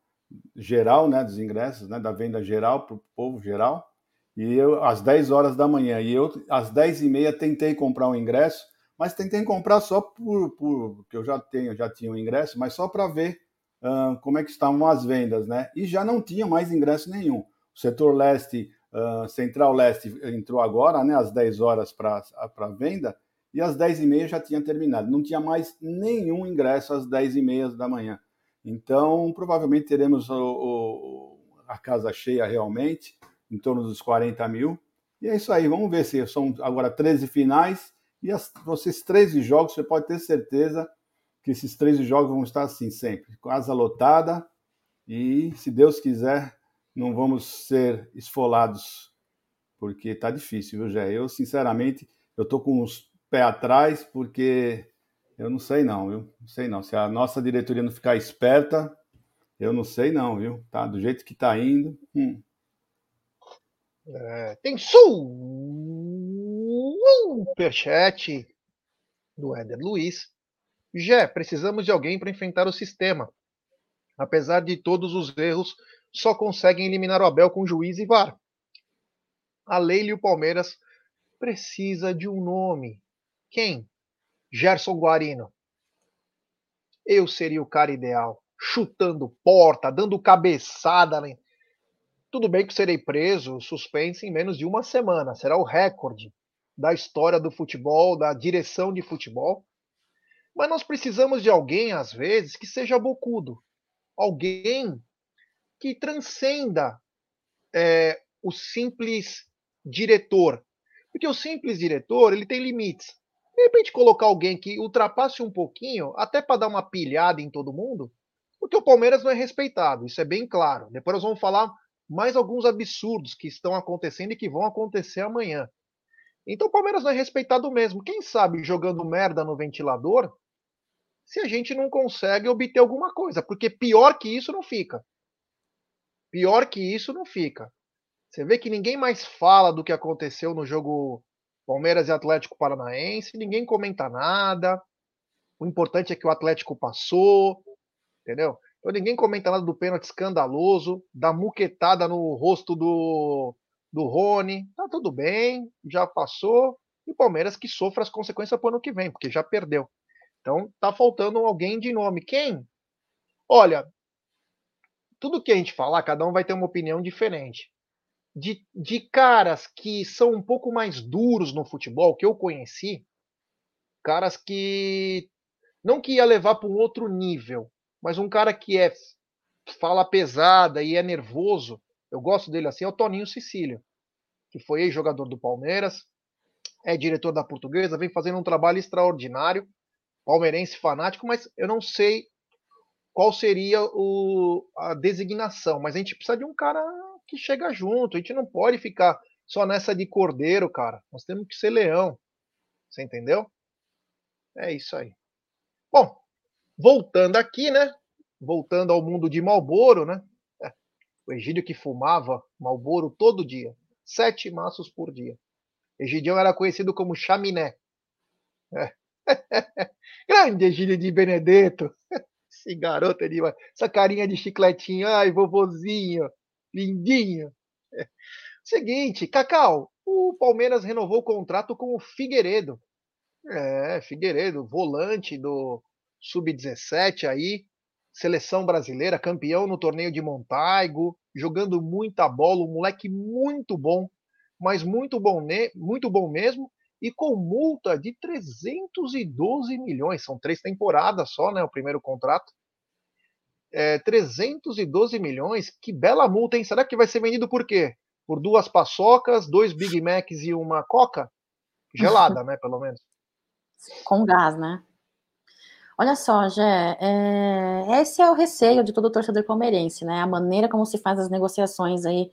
geral, né? Dos ingressos, né? Da venda geral para o povo geral. E eu, às dez horas da manhã, e eu, às dez e meia, tentei comprar um ingresso, mas tentei comprar só por. por porque eu já, tenho, já tinha um ingresso, mas só para ver uh, como é que estavam as vendas, né? E já não tinha mais ingresso nenhum. O setor leste, uh, central leste, entrou agora, né, às dez horas para a venda, e às dez e meia já tinha terminado. Não tinha mais nenhum ingresso às dez e meia da manhã. Então, provavelmente teremos o, o, a casa cheia realmente, em torno dos quarenta mil. E é isso aí, vamos ver se são agora treze finais, e as, esses treze jogos, você pode ter certeza que esses treze jogos vão estar assim sempre, casa lotada, e se Deus quiser... Não vamos ser esfolados, porque tá difícil, viu, Zé? Eu, sinceramente, eu tô com os pés atrás, porque eu não sei não, viu? Não sei não. Se a nossa diretoria não ficar esperta, eu não sei não, viu? Tá do jeito que tá indo. Hum. É, tem superchat do Éder Luiz. Zé, precisamos de alguém para enfrentar o sistema. Apesar de todos os erros... Só conseguem eliminar o Abel com juiz e V A R. A Leila e o Palmeiras precisa de um nome. Quem? Gerson Guarino. Eu seria o cara ideal. Chutando porta, dando cabeçada. Né? Tudo bem que serei preso, suspenso em menos de uma semana. Será o recorde da história do futebol, da direção de futebol. Mas nós precisamos de alguém, às vezes, que seja bocudo. Alguém... que transcenda é, o simples diretor. Porque o simples diretor, ele tem limites. De repente, colocar alguém que ultrapasse um pouquinho, até para dar uma pilhada em todo mundo, porque o Palmeiras não é respeitado, isso é bem claro. Depois nós vamos falar mais alguns absurdos que estão acontecendo e que vão acontecer amanhã. Então o Palmeiras não é respeitado mesmo. Quem sabe, jogando merda no ventilador, se a gente não consegue obter alguma coisa, porque pior que isso não fica. Pior que isso não fica. Você vê que ninguém mais fala do que aconteceu no jogo Palmeiras e Atlético Paranaense, ninguém comenta nada. O importante é que o Atlético passou, entendeu? Então ninguém comenta nada do pênalti escandaloso, da muquetada no rosto do, do Rony. Tá tudo bem, já passou. E o Palmeiras que sofra as consequências para o ano que vem, porque já perdeu. Então tá faltando alguém de nome. Quem? Olha, tudo que a gente falar, cada um vai ter uma opinião diferente. De, de caras que são um pouco mais duros no futebol, que eu conheci, caras que não que ia levar para um outro nível, mas um cara que é fala pesada e é nervoso, eu gosto dele assim, é o Toninho Sicílio, que foi ex-jogador do Palmeiras, é diretor da Portuguesa, vem fazendo um trabalho extraordinário, palmeirense fanático, mas eu não sei qual seria o, a designação, mas a gente precisa de um cara que chega junto, a gente não pode ficar só nessa de cordeiro, cara. Nós temos que ser leão. Você entendeu? É isso aí. Bom, voltando aqui, né? Voltando ao mundo de Marlboro, né? É, o Egílio que fumava Marlboro todo dia. Sete maços por dia. Egidião era conhecido como Chaminé. É. Grande Egílio de Benedetto. Esse garoto ali, essa carinha de chicletinho. Ai, vovozinho. Lindinho. É. Seguinte, Cacau, o Palmeiras renovou o contrato com o Figueiredo. É, Figueiredo, volante do sub dezessete aí, seleção brasileira, campeão no torneio de Montaigo, jogando muita bola, um moleque muito bom, mas muito bom, ne- muito bom mesmo, e com multa de trezentos e doze milhões, são três temporadas só, né, o primeiro contrato. É, trezentos e doze milhões, que bela multa, hein? Será que vai ser vendido por quê? Por duas paçocas, dois Big Macs e uma Coca? Gelada, né? Pelo menos. Com gás, né? Olha só, Jé, é... esse é o receio de todo torcedor palmeirense, né? A maneira como se faz as negociações aí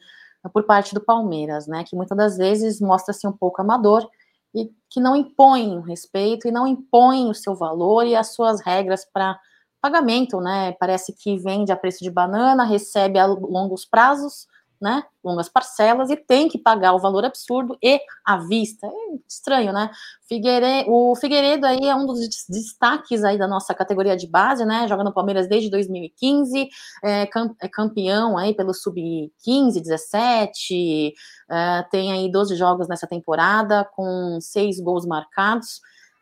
por parte do Palmeiras, né? Que muitas das vezes mostra-se um pouco amador e que não impõe o respeito e não impõe o seu valor e as suas regras para pagamento, né? Parece que vende a preço de banana, recebe a longos prazos, né? Longas parcelas e tem que pagar o valor absurdo e à vista. É estranho, né? Figueiredo, o Figueiredo aí é um dos destaques aí da nossa categoria de base, né? Joga no Palmeiras desde dois mil e quinze, é, cam- é campeão aí pelo sub quinze, dezessete, é, tem aí doze jogos nessa temporada com seis gols marcados.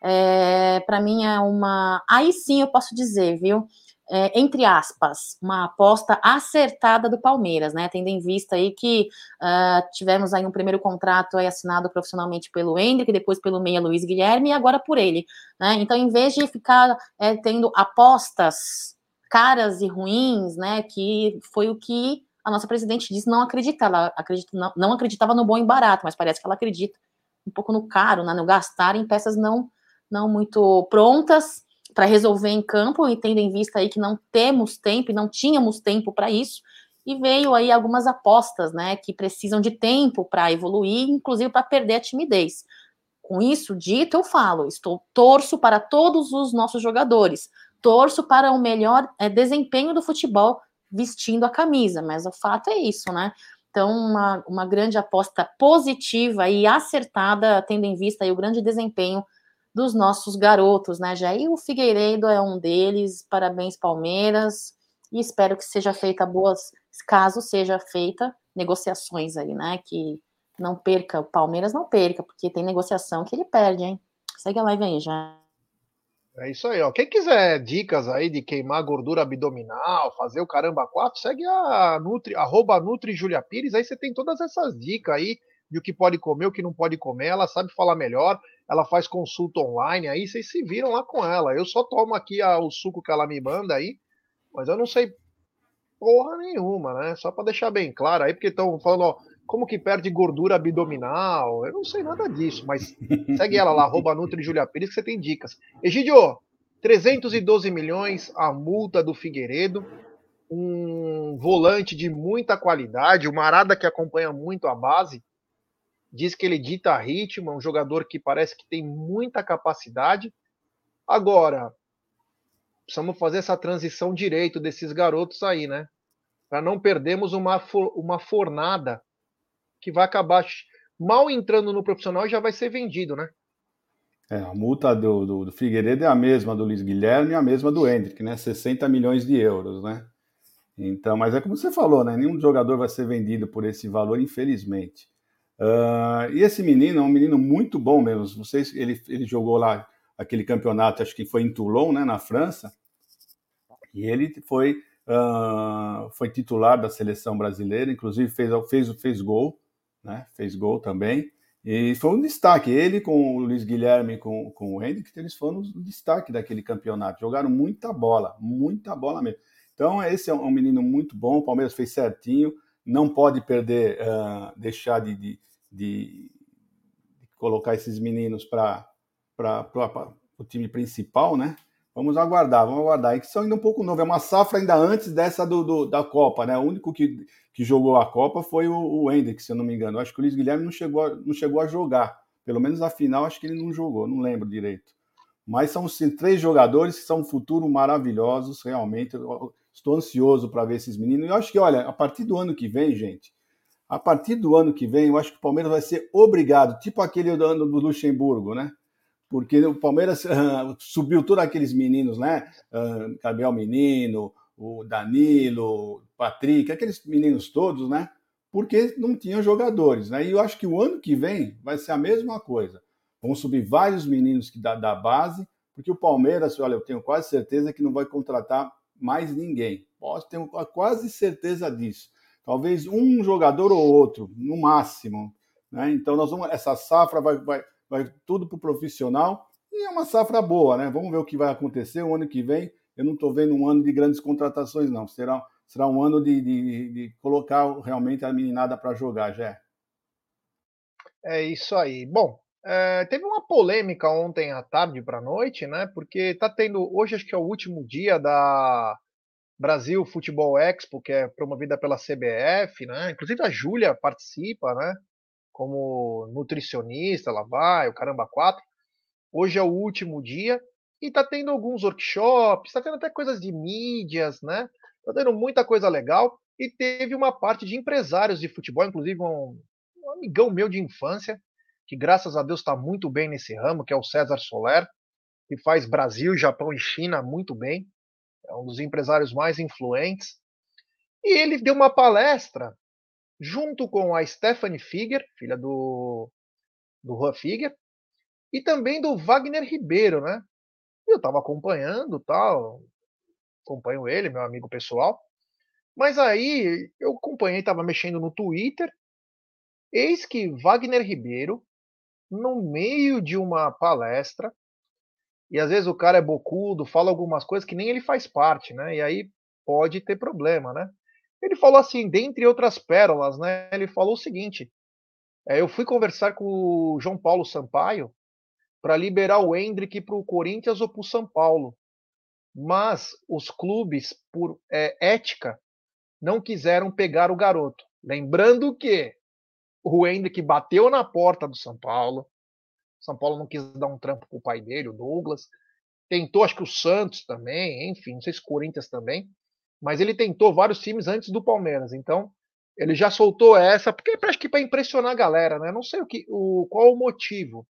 É, para mim é uma, aí sim eu posso dizer, viu, é, entre aspas, uma aposta acertada do Palmeiras, né, tendo em vista aí que uh, tivemos aí um primeiro contrato aí assinado profissionalmente pelo Endrick, depois pelo meia Luiz Guilherme e agora por ele, né, então em vez de ficar é, tendo apostas caras e ruins, né, que foi o que a nossa presidente disse, não acredita, ela acredita, não, não acreditava no bom e barato, mas parece que ela acredita um pouco no caro, né, no gastar em peças não não muito prontas para resolver em campo, e tendo em vista aí que não temos tempo, e não tínhamos tempo para isso, e veio aí algumas apostas, né, que precisam de tempo para evoluir, inclusive para perder a timidez. Com isso dito, eu falo, estou torço para todos os nossos jogadores, torço para o melhor é, desempenho do futebol vestindo a camisa, mas o fato é isso, né? Então, uma, uma grande aposta positiva e acertada, tendo em vista aí o grande desempenho dos nossos garotos, né, Jair? E o Figueiredo é um deles, parabéns Palmeiras, e espero que seja feita boas, caso seja feita, negociações aí, né, que não perca, o Palmeiras não perca, porque tem negociação que ele perde, hein? Segue a live aí, Jair. É isso aí, ó, quem quiser dicas aí de queimar gordura abdominal, fazer o caramba quatro, segue a Nutri, arroba Nutri Julia Pires, aí você tem todas essas dicas aí, de o que pode comer, o que não pode comer, ela sabe falar melhor, ela faz consulta online, aí vocês se viram lá com ela. Eu só tomo aqui a, o suco que ela me manda aí, mas eu não sei porra nenhuma, né? Só para deixar bem claro aí, porque estão falando, ó, como que perde gordura abdominal? Eu não sei nada disso, mas segue ela lá, arroba Nutri Julia Pires, que você tem dicas. Egídio, trezentos e doze milhões a multa do Figueiredo, um volante de muita qualidade, uma arada que acompanha muito a base, diz que ele dita ritmo, é um jogador que parece que tem muita capacidade. Agora, precisamos fazer essa transição direito desses garotos aí, né? Para não perdermos uma, uma fornada que vai acabar mal entrando no profissional e já vai ser vendido, né? É, a multa do, do, do Figueiredo é a mesma do Luiz Guilherme e a mesma do Endrick, né? sessenta milhões de euros, né? Então, mas é como você falou, né? Nenhum jogador vai ser vendido por esse valor, infelizmente. Uh, e esse menino é um menino muito bom mesmo. Vocês, ele, ele jogou lá aquele campeonato, acho que foi em Toulon, né, na França, e ele foi, uh, foi titular da seleção brasileira, inclusive fez, fez, fez gol, né, fez gol também, e foi um destaque. Ele com o Luiz Guilherme e com, com o Endrick, eles foram um destaque daquele campeonato, jogaram muita bola, muita bola mesmo. Então esse é um menino muito bom, o Palmeiras fez certinho, não pode perder, uh, deixar de, de, de colocar esses meninos para o time principal, né? Vamos aguardar, vamos aguardar. E que são ainda um pouco novo, é uma safra ainda antes dessa do, do, da Copa, né? O único que, que jogou a Copa foi o, o Endrick, se eu não me engano. Eu acho que o Luiz Guilherme não chegou, não chegou a jogar, pelo menos a final acho que ele não jogou, não lembro direito. Mas são os três jogadores que são um futuro maravilhosos, realmente. Estou ansioso para ver esses meninos. E eu acho que, olha, a partir do ano que vem, gente, a partir do ano que vem, eu acho que o Palmeiras vai ser obrigado, tipo aquele ano do Luxemburgo, né? Porque o Palmeiras uh, subiu todos aqueles meninos, né? Uh, Gabriel Menino, o Danilo, o Patrick, aqueles meninos todos, né? Porque não tinham jogadores, né? E eu acho que o ano que vem vai ser a mesma coisa. Vão subir vários meninos que da, da base, porque o Palmeiras, olha, eu tenho quase certeza que não vai contratar mais ninguém. Posso ter quase certeza disso. Talvez um jogador ou outro, no máximo, né? Então, nós vamos, essa safra vai, vai, vai tudo para o profissional e é uma safra boa, né? Vamos ver o que vai acontecer o ano que vem. Eu não estou vendo um ano de grandes contratações, não. Será, será um ano de, de, de colocar realmente a meninada para jogar, Jé. É isso aí. Bom, É, teve uma polêmica ontem à tarde para a noite, né? Porque tá tendo, hoje acho que é o último dia da Brasil Futebol Expo, que é promovida pela C B F, né? Inclusive a Júlia participa, né? Como nutricionista, ela vai, o Caramba quatro. Hoje é o último dia e tá tendo alguns workshops, tá tendo até coisas de mídias, né? Tá tendo muita coisa legal e teve uma parte de empresários de futebol, inclusive um, um amigão meu de infância, que graças a Deus está muito bem nesse ramo, que é o César Soler, que faz Brasil, Japão e China muito bem, é um dos empresários mais influentes, e ele deu uma palestra junto com a Stephanie Figger, filha do, do Rua Figger, e também do Wagner Ribeiro, né? Eu estava acompanhando, tal, acompanho ele, meu amigo pessoal, mas aí eu acompanhei, estava mexendo no Twitter, eis que Wagner Ribeiro, no meio de uma palestra, e às vezes o cara é bocudo, fala algumas coisas que nem ele faz parte, né? E aí pode ter problema, né? Ele falou assim, dentre outras pérolas, né? Ele falou o seguinte, é, eu fui conversar com o João Paulo Sampaio para liberar o Endrick para o Corinthians ou para o São Paulo, mas os clubes, por é, ética, não quiseram pegar o garoto. Lembrando que o Endrick bateu na porta do São Paulo. São Paulo não quis dar um trampo pro pai dele, o Douglas. Tentou, acho que o Santos também, enfim, não sei se o Corinthians também. Mas ele tentou vários times antes do Palmeiras. Então, ele já soltou essa, porque acho que para impressionar a galera, né? Não sei o que, o, qual o motivo.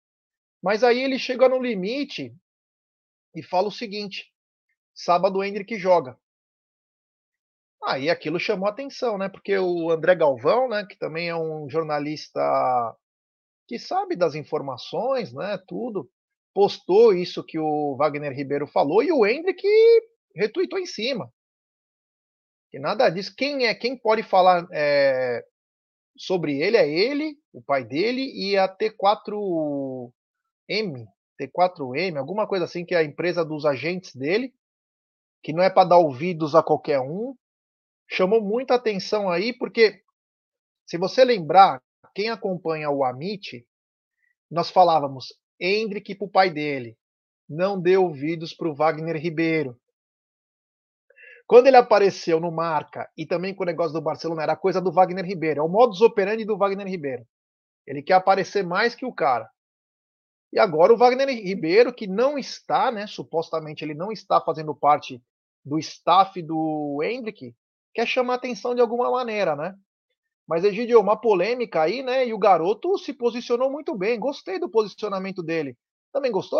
Mas aí ele chega no limite e fala o seguinte: sábado o Endrick joga. Aí ah, aquilo chamou atenção, né? Porque o André Galvão, né, que também é um jornalista que sabe das informações, né, tudo, postou isso que o Wagner Ribeiro falou e o Endrick retuitou em cima. E nada disso. Quem é, quem pode falar é, sobre ele é ele, o pai dele e a T quatro M, T quatro M, alguma coisa assim, que é a empresa dos agentes dele, que não é para dar ouvidos a qualquer um. Chamou muita atenção aí, porque se você lembrar, quem acompanha o Amit, nós falávamos Endrick para o pai dele, não dê ouvidos para o Wagner Ribeiro. Quando ele apareceu no Marca e também com o negócio do Barcelona, era coisa do Wagner Ribeiro, é o modus operandi do Wagner Ribeiro. Ele quer aparecer mais que o cara. E agora o Wagner Ribeiro, que não está, né, supostamente ele não está fazendo parte do staff do Endrick, quer chamar atenção de alguma maneira, né? Mas, Egídio, uma polêmica aí, né? E o garoto se posicionou muito bem. Gostei do posicionamento dele. Também gostou?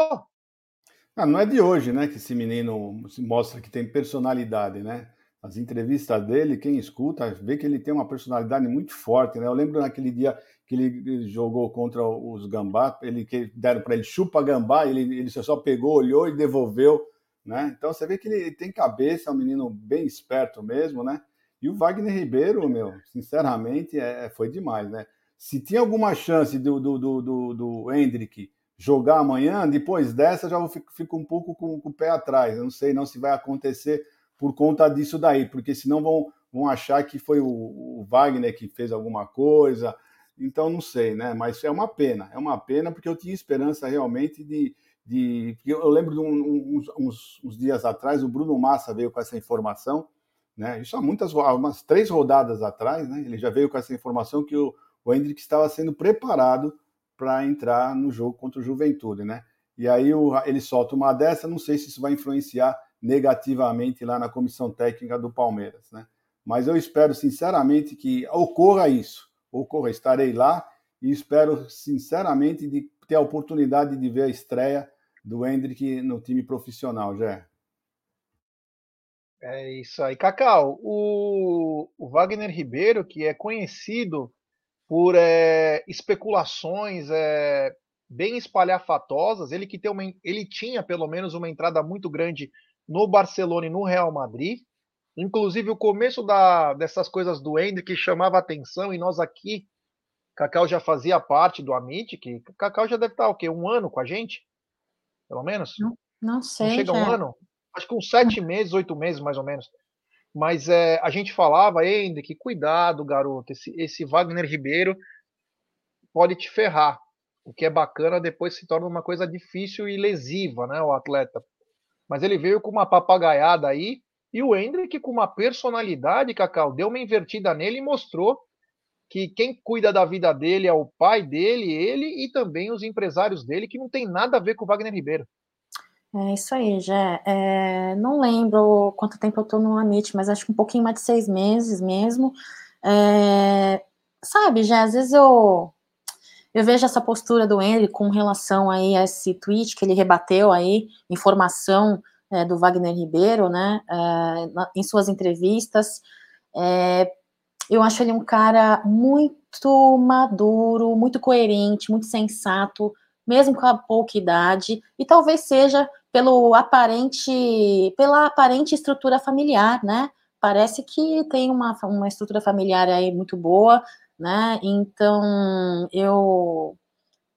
Ah, não é de hoje, né? Que esse menino mostra que tem personalidade, né? as entrevistas dele, quem escuta, vê que ele tem uma personalidade muito forte, né? Eu lembro naquele dia que ele jogou contra os Gambá, ele, que deram para ele chupa Gambá, ele, ele só pegou, olhou e devolveu, né? Então você vê que ele tem cabeça, é um menino bem esperto mesmo, né? E o Wagner Ribeiro, meu, sinceramente, é, foi demais, né? Se tinha alguma chance do, do, do, do, do Endrick jogar amanhã, depois dessa já fico, fico um pouco com, com o pé atrás. Eu não sei não se vai acontecer por conta disso daí, porque senão vão, vão achar que foi o, o Wagner que fez alguma coisa. Então, não sei, né? Mas é uma pena. É uma pena porque eu tinha esperança realmente de... de... Eu lembro de um, uns, uns, uns dias atrás, o Bruno Massa veio com essa informação, né? Isso há muitas, umas três rodadas atrás, né? Ele já veio com essa informação que o, o Endrick estava sendo preparado para entrar no jogo contra o Juventude, né? E aí o, ele solta uma dessa, não sei se isso vai influenciar negativamente lá na comissão técnica do Palmeiras, né? Mas eu espero sinceramente que ocorra isso, ocorra, estarei lá e espero sinceramente de ter a oportunidade de ver a estreia do Endrick no time profissional, Jé. É isso aí, Cacau. O, o Wagner Ribeiro, que é conhecido por é, especulações é, bem espalhafatosas, ele, que tem uma, ele tinha pelo menos uma entrada muito grande no Barcelona e no Real Madrid. Inclusive, o começo da, dessas coisas do Endrick chamava atenção, e nós aqui, Cacau já fazia parte do Amit, que Cacau já deve estar o quê? Um ano com a gente? Pelo menos? Não, não sei. Não chega já. Um ano? Acho que uns sete meses, oito meses, mais ou menos. Mas é, a gente falava ainda que, cuidado, garoto, esse, esse Wagner Ribeiro pode te ferrar. O que é bacana, depois se torna uma coisa difícil e lesiva, né, o atleta. Mas ele veio com uma papagaiada aí, e o Endrick, com uma personalidade, Cacau, deu uma invertida nele e mostrou que quem cuida da vida dele é o pai dele, ele e também os empresários dele, que não tem nada a ver com o Wagner Ribeiro. É isso aí, Jé. É, não lembro quanto tempo eu tô no Amit, mas acho que um pouquinho mais de seis meses mesmo. É, sabe, Jé, às vezes eu, eu vejo essa postura do Henry com relação aí a esse tweet que ele rebateu aí, informação é, do Wagner Ribeiro, né, é, em suas entrevistas. É, eu acho ele um cara muito maduro, muito coerente, muito sensato, mesmo com a pouca idade, e talvez seja pelo aparente, pela aparente estrutura familiar, né? Parece que tem uma, uma estrutura familiar aí muito boa, né? Então, eu,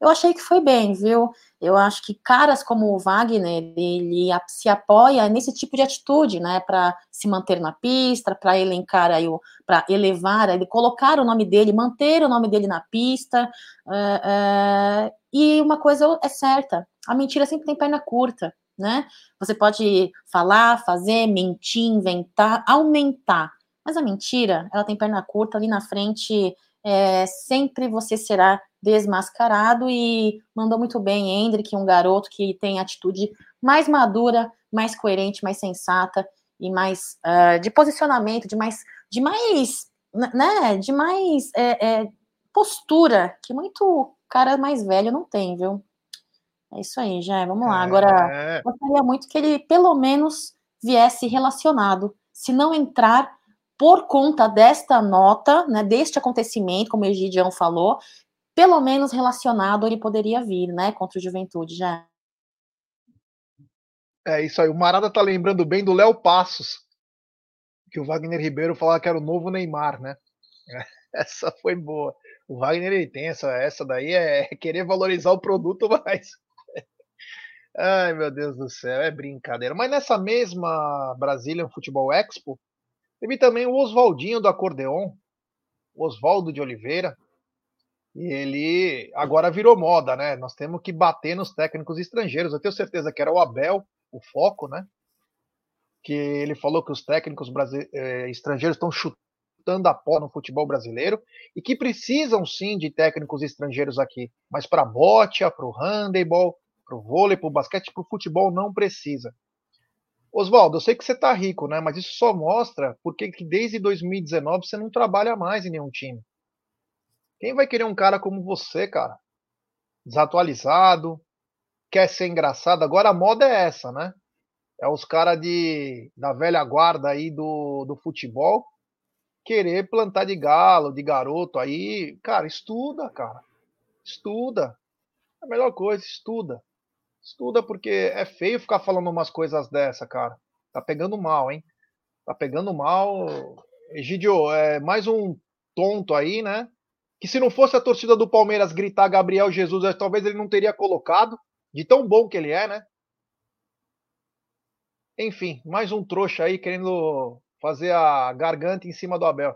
eu achei que foi bem, viu? Eu acho que caras como o Wagner, ele se apoia nesse tipo de atitude, né? Para se manter na pista, para elencar aí, para elevar, ele colocar o nome dele, manter o nome dele na pista, é... é... E uma coisa é certa, a mentira sempre tem perna curta, né? Você pode falar, fazer, mentir, inventar, aumentar. Mas a mentira, ela tem perna curta, ali na frente, é, sempre você será desmascarado. E mandou muito bem Endrick, um garoto que tem atitude mais madura, mais coerente, mais sensata e mais uh, de posicionamento, de mais, de mais, né? De mais é, é, postura, que muito... cara mais velho não tem, viu? É isso aí, já. Vamos lá. Agora, gostaria muito que ele, pelo menos, viesse relacionado. Se não entrar por conta desta nota, né, deste acontecimento, como o Egidião falou, pelo menos relacionado ele poderia vir, né, contra o Juventude, já. É isso aí. O Marada tá lembrando bem do Léo Passos, que o Wagner Ribeiro falava que era o novo Neymar, né? Essa foi boa. O Wagner, ele tem essa, essa daí é querer valorizar o produto mais. Ai, meu Deus do céu, é brincadeira. Mas nessa mesma Brazilian Futebol Expo, teve também o Oswaldinho do Acordeon, Oswaldo de Oliveira, e ele agora virou moda, né? Nós temos que bater nos técnicos estrangeiros. Eu tenho certeza que era o Abel, o foco, né? Que ele falou que os técnicos brasile... estrangeiros estão chutando da porra no futebol brasileiro e que precisam sim de técnicos estrangeiros aqui, mas para bote, para o handebol, para o vôlei, para o basquete, para o futebol não precisa. Oswaldo, eu sei que você está rico, né? Mas isso só mostra porque que desde dois mil e dezenove você não trabalha mais em nenhum time. Quem vai querer um cara como você, cara? Desatualizado, quer ser engraçado. Agora a moda é essa, né? É os caras da velha guarda aí do, do futebol querer plantar de galo, de garoto aí. Cara, estuda, cara. Estuda. É a melhor coisa, estuda. Estuda porque é feio ficar falando umas coisas dessa, cara. Tá pegando mal, hein? Tá pegando mal. Egídio, é mais um tonto aí, né? Que se não fosse a torcida do Palmeiras gritar Gabriel Jesus, talvez ele não teria colocado. De tão bom que ele é, né? Enfim, mais um trouxa aí querendo fazer a garganta em cima do Abel.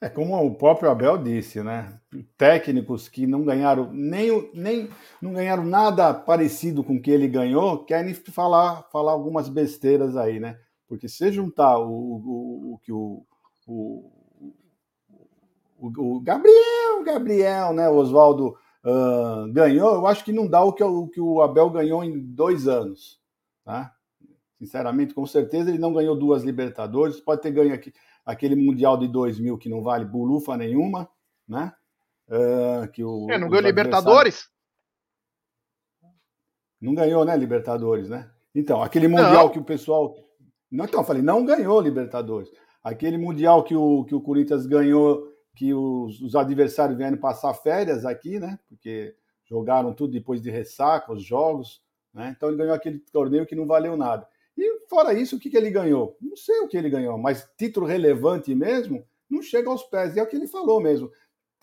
É como o próprio Abel disse, né? Técnicos que não ganharam nem, nem não ganharam nada parecido com o que ele ganhou, querem falar, falar algumas besteiras aí, né? Porque se juntar o que o, o, o, o, o Gabriel, Gabriel, né? O Oswaldo uh, ganhou, eu acho que não dá o que o, que o Abel ganhou em dois anos, tá? Sinceramente, com certeza ele não ganhou duas Libertadores, pode ter ganho aqui, aquele Mundial de dois mil que não vale bulufa nenhuma, né? Uh, que o, é, não ganhou Libertadores? Não ganhou, né, Libertadores, né? Então, aquele Mundial não. que o pessoal... Não, então, eu falei, não ganhou Libertadores. Aquele Mundial que o, que o Corinthians ganhou, que os, os adversários vieram passar férias aqui, né? Porque jogaram tudo depois de ressaca, os jogos, né? Então ele ganhou aquele torneio que não valeu nada. E fora isso, o que, que ele ganhou? Não sei o que ele ganhou, mas título relevante mesmo não chega aos pés. E é o que ele falou mesmo.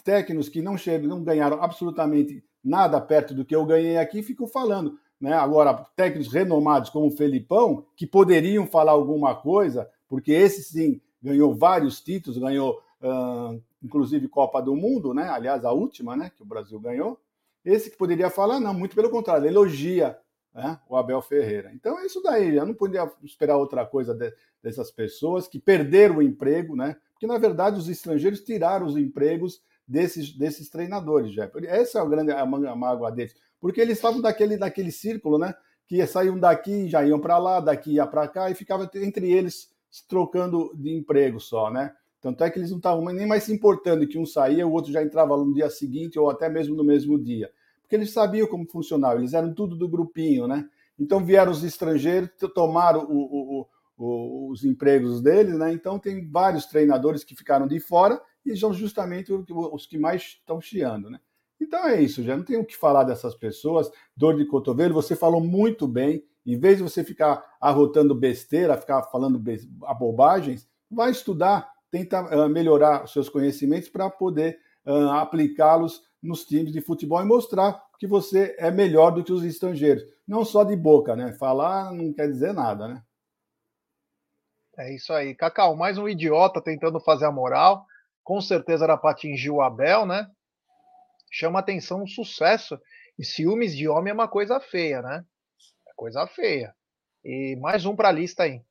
Técnicos que não chegam, não ganharam absolutamente nada perto do que eu ganhei aqui, ficam falando, né? Agora, técnicos renomados como o Felipão, que poderiam falar alguma coisa, porque esse sim ganhou vários títulos, ganhou uh, inclusive Copa do Mundo, né? Aliás, a última, né, que o Brasil ganhou. Esse que poderia falar, não, muito pelo contrário, elogia, né, o Abel Ferreira. Então é isso daí, eu não podia esperar outra coisa de, dessas pessoas que perderam o emprego, né? Porque na verdade os estrangeiros tiraram os empregos desses, desses treinadores, já. Essa é a grande a mágoa deles, porque eles estavam daquele, daquele círculo, né? Que saíam daqui, já iam para lá, daqui ia para cá e ficava entre eles trocando de emprego só, né? Tanto é que eles não estavam nem mais se importando que um saía, o outro já entrava no dia seguinte ou até mesmo no mesmo dia. Porque eles sabiam como funcionava, eles eram tudo do grupinho, né? Então vieram os estrangeiros, tomaram o, o, o, os empregos deles, né? Então tem vários treinadores que ficaram de fora e são justamente os que mais estão chiando, né? Então é isso, já não tem o que falar dessas pessoas. Dor de cotovelo, você falou muito bem. Em vez de você ficar arrotando besteira, ficar falando be- bobagens, vai estudar, tenta uh, melhorar os seus conhecimentos para poder uh, aplicá-los nos times de futebol e mostrar que você é melhor do que os estrangeiros. Não só de boca, né? Falar não quer dizer nada, né? É isso aí. Cacau, mais um idiota tentando fazer a moral. Com certeza era para atingir o Abel, né? Chama atenção o sucesso. E ciúmes de homem é uma coisa feia, né? É coisa feia. E mais um para a lista aí.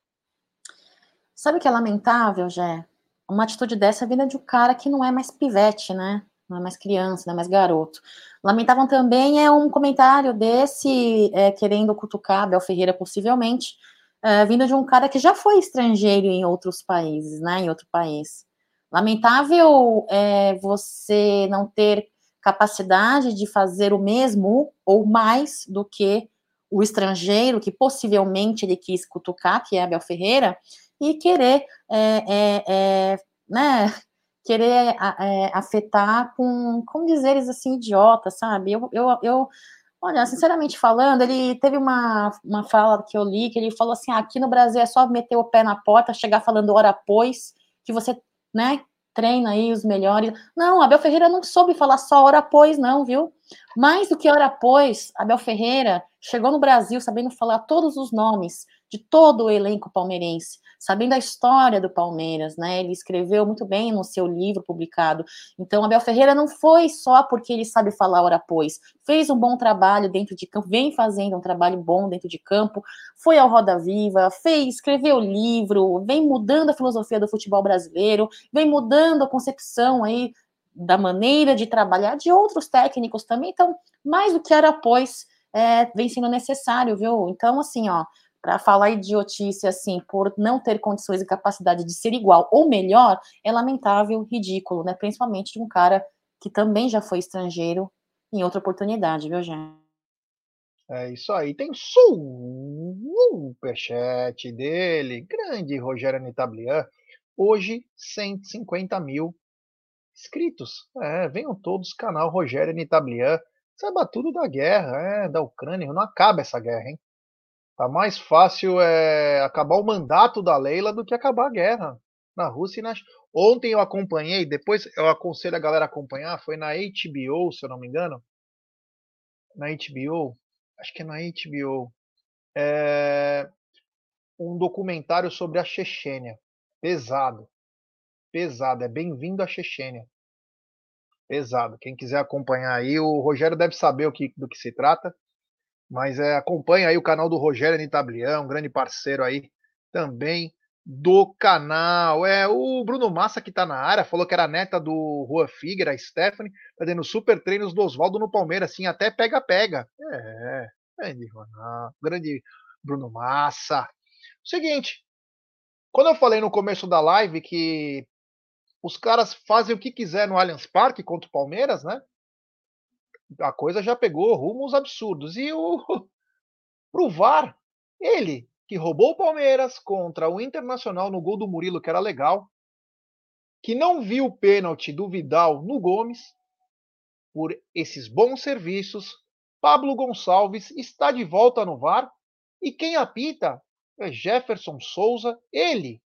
Sabe o que é lamentável, Jé? Uma atitude dessa é a vida de um cara que não é mais pivete, né? Não é mais criança, não é mais garoto. Lamentavam também é um comentário desse, é, querendo cutucar Abel Ferreira possivelmente, é, vindo de um cara que já foi estrangeiro em outros países, né, em outro país. Lamentável é você não ter capacidade de fazer o mesmo ou mais do que o estrangeiro, que possivelmente ele quis cutucar, que é Abel Ferreira, e querer, é, é, é, né, querer é, afetar com, com dizeres assim, idiota, sabe? Eu, eu, eu, olha, sinceramente falando, ele teve uma, uma fala que eu li, que ele falou assim, ah, aqui no Brasil é só meter o pé na porta, chegar falando hora após, que você, né, treina aí os melhores. Não, Abel Ferreira não soube falar só hora após, não, viu? Mais do que hora após, Abel Ferreira chegou no Brasil sabendo falar todos os nomes de todo o elenco palmeirense, sabendo a história do Palmeiras, né? Ele escreveu muito bem no seu livro publicado. Então, Abel Ferreira não foi só porque ele sabe falar hora pois, fez um bom trabalho dentro de campo, vem fazendo um trabalho bom dentro de campo, foi ao Roda Viva, fez, escreveu livro, vem mudando a filosofia do futebol brasileiro, vem mudando a concepção aí da maneira de trabalhar de outros técnicos também. Então, mais do que era pois, é, vem sendo necessário, viu? Então, assim, ó, para falar idiotice, assim, por não ter condições e capacidade de ser igual ou melhor, é lamentável, ridículo, né? Principalmente de um cara que também já foi estrangeiro em outra oportunidade, viu, gente? É isso aí. Tem o superchat dele. Grande Rogério Nitablian. Hoje, cento e cinquenta mil inscritos. É, venham todos, canal Rogério Nitablian. Saiba tudo da guerra, é, da Ucrânia. Não acaba essa guerra, hein? Tá mais fácil é, acabar o mandato da Leila do que acabar a guerra na Rússia e na China. Ontem eu acompanhei, depois eu aconselho a galera a acompanhar, foi na H B O, se eu não me engano. Na H B O, acho que é na H B O. É, um documentário sobre a Chechênia. Pesado. Pesado, é Bem-vindo à Chechênia. Pesado. Quem quiser acompanhar aí, o Rogério deve saber o que, do que se trata. Mas é, acompanha aí o canal do Rogério Nitablian, um grande parceiro aí também do canal. É o Bruno Massa, que tá na área, falou que era a neta do Rua Figueiredo, a Stephanie, fazendo super treinos do Oswaldo no Palmeiras, assim, até pega-pega. É, grande Ronaldo, grande Bruno Massa. Seguinte, quando eu falei no começo da live que os caras fazem o que quiser no Allianz Parque contra o Palmeiras, né? A coisa já pegou rumos absurdos. E o pro V A R, ele que roubou o Palmeiras contra o Internacional no gol do Murilo, que era legal, que não viu o pênalti do Vidal no Gomes, por esses bons serviços, Pablo Gonçalves está de volta no V A R, e quem apita é Jefferson Souza, ele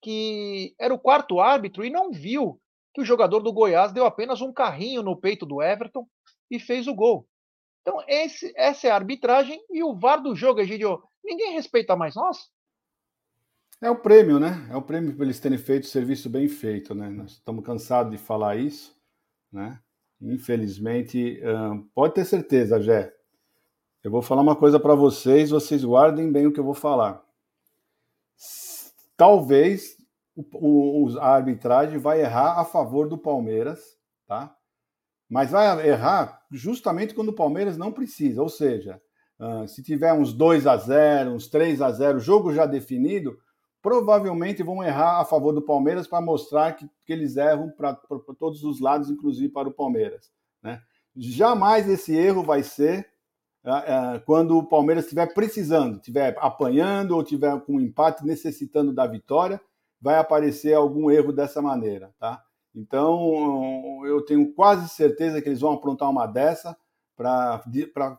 que era o quarto árbitro e não viu que o jogador do Goiás deu apenas um carrinho no peito do Everton e fez o gol. Então esse, essa é a arbitragem e o V A R do jogo, Egídio. Ninguém respeita mais nós? É o prêmio, né? É o prêmio por eles terem feito o serviço bem feito, né? Nós estamos cansados de falar isso, né? Infelizmente, hum, pode ter certeza, Jé. Eu vou falar uma coisa para vocês, vocês guardem bem o que eu vou falar. Talvez o, o, a arbitragem vai errar a favor do Palmeiras, tá? Mas vai errar justamente quando o Palmeiras não precisa, ou seja... Uh, se tiver uns dois a zero, uns três a zero, jogo já definido, provavelmente vão errar a favor do Palmeiras para mostrar que, que eles erram para todos os lados, inclusive para o Palmeiras, né? Jamais esse erro vai ser uh, uh, quando o Palmeiras estiver precisando, estiver apanhando ou estiver com um empate, necessitando da vitória, vai aparecer algum erro dessa maneira, tá? Então, eu tenho quase certeza que eles vão aprontar uma dessa, para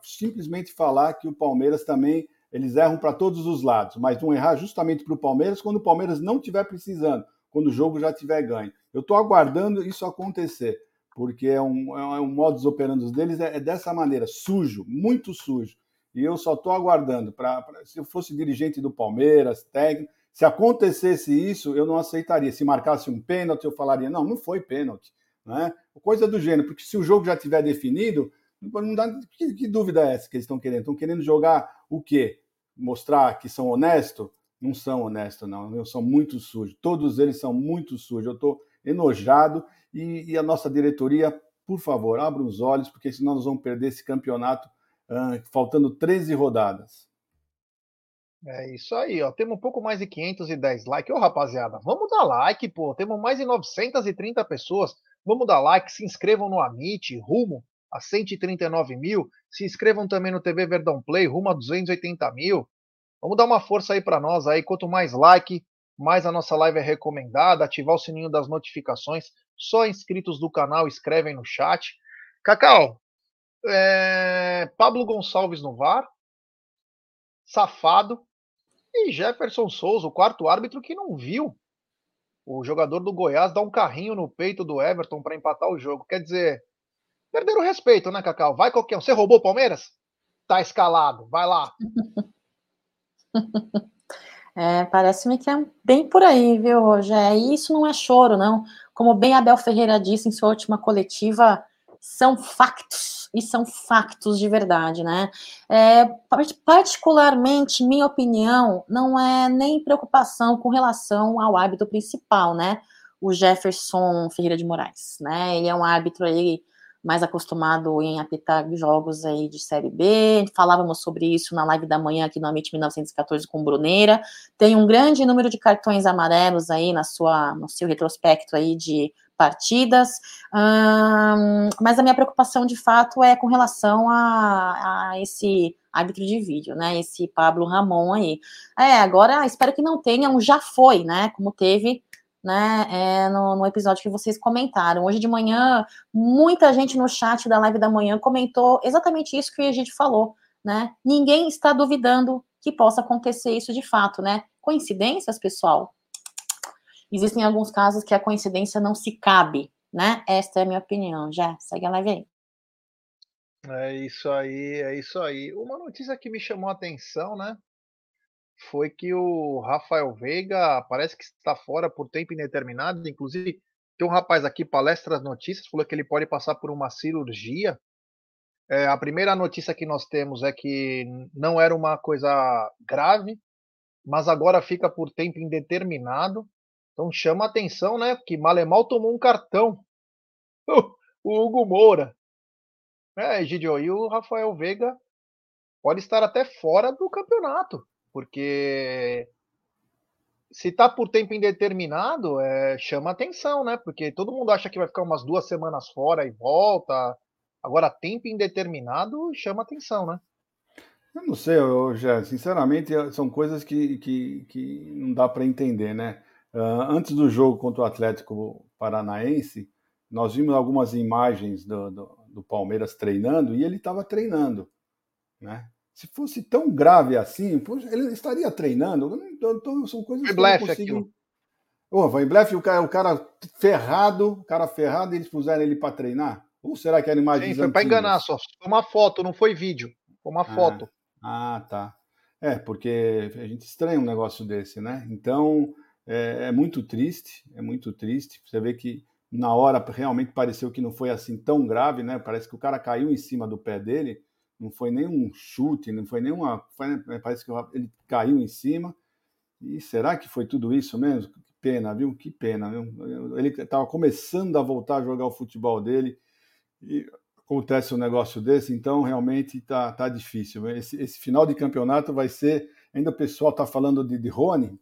simplesmente falar que o Palmeiras também, eles erram para todos os lados, mas vão errar justamente para o Palmeiras quando o Palmeiras não estiver precisando, quando o jogo já tiver ganho. Eu estou aguardando isso acontecer, porque é um, é um modus operandi deles, é, é dessa maneira, sujo, muito sujo, e eu só estou aguardando, pra, pra, se eu fosse dirigente do Palmeiras, técnico, se acontecesse isso, eu não aceitaria, se marcasse um pênalti, eu falaria, não, não foi pênalti, né? Coisa do gênero, porque se o jogo já tiver definido, não dá, que, que dúvida é essa que eles estão querendo? Estão querendo jogar o quê? Mostrar que são honestos? Não são honestos, não. São muito sujos. Todos eles são muito sujos. Eu estou enojado. E, e a nossa diretoria, por favor, abra os olhos, porque senão nós vamos perder esse campeonato uh, faltando treze rodadas. É isso aí, ó. Temos um pouco mais de quinhentos e dez likes. Ô, rapaziada, vamos dar like, pô. Temos mais de novecentos e trinta pessoas. Vamos dar like, se inscrevam no Amit, rumo a cento e trinta e nove mil, se inscrevam também no T V Verdão Play, rumo a duzentos e oitenta mil, vamos dar uma força aí para nós, aí quanto mais like, mais a nossa live é recomendada, ativar o sininho das notificações, só inscritos do canal escrevem no chat. Cacau, é... Pablo Gonçalves no V A R, safado, e Jefferson Souza, o quarto árbitro que não viu o jogador do Goiás dar um carrinho no peito do Everton para empatar o jogo, quer dizer... Perderam o respeito, né, Cacau? Vai qualquer um. Você roubou o Palmeiras? Tá escalado. Vai lá. É, parece-me que é bem por aí, viu, Rogério? E isso não é choro, não. Como bem Abel Ferreira disse em sua última coletiva, são factos. E são factos de verdade, né? É, particularmente, minha opinião, não é nem preocupação com relação ao árbitro principal, né? O Jefferson Ferreira de Moraes, né? Ele é um árbitro aí mais acostumado em apitar jogos aí de Série B, falávamos sobre isso na live da manhã aqui no Amit mil novecentos e catorze com Bruneira, tem um grande número de cartões amarelos aí na sua, no seu retrospecto aí de partidas, hum, mas a minha preocupação de fato é com relação a, a esse árbitro de vídeo, né, esse Pablo Ramon aí. É, agora espero que não tenha um já foi, né, como teve, né, é, no, no episódio que vocês comentaram. Hoje de manhã, muita gente no chat da live da manhã comentou exatamente isso que o Egídio falou, né, ninguém está duvidando que possa acontecer isso de fato, né, coincidências, pessoal? Existem alguns casos que a coincidência não se cabe, né, esta é a minha opinião. Já, segue a live aí. É isso aí, é isso aí. Uma notícia que me chamou a atenção, né, foi que o Rafael Veiga parece que está fora por tempo indeterminado. Inclusive, tem um rapaz aqui, Palestra as Notícias, falou que ele pode passar por uma cirurgia. É, a primeira notícia que nós temos é que não era uma coisa grave, mas agora fica por tempo indeterminado. Então chama a atenção, né? Que Malemal tomou um cartão. O Hugo Moura. É, Gidio, e o Rafael Veiga pode estar até fora do campeonato. Porque se tá por tempo indeterminado, é, chama atenção, né? Porque todo mundo acha que vai ficar umas duas semanas fora e volta. Agora, tempo indeterminado chama atenção, né? Eu não sei, eu já, sinceramente, são coisas que, que, que não dá para entender, né? Antes do jogo contra o Atlético Paranaense, nós vimos algumas imagens do, do, do Palmeiras treinando e ele estava treinando, né? Se fosse tão grave assim, ele estaria treinando. Então, são coisas que eu não consigo... Oh, vai em blefe, o cara, o cara ferrado, o cara ferrado, eles puseram ele para treinar? Ou será que era imagem antiga? Foi para enganar só. Foi uma foto, não foi vídeo. Foi uma ah, foto. Ah, tá. É, porque a gente estranha um negócio desse, né? Então, é, é muito triste, é muito triste. Você vê que na hora realmente pareceu que não foi assim tão grave, né? Parece que o cara caiu em cima do pé dele. Não foi nenhum chute, não foi nenhuma... Parece que ele caiu em cima. E será que foi tudo isso mesmo? Que pena, viu? Que pena, viu? Ele estava começando a voltar a jogar o futebol dele e acontece um negócio desse, então realmente está tá difícil. Esse, esse final de campeonato vai ser... Ainda o pessoal está falando de, de Rony.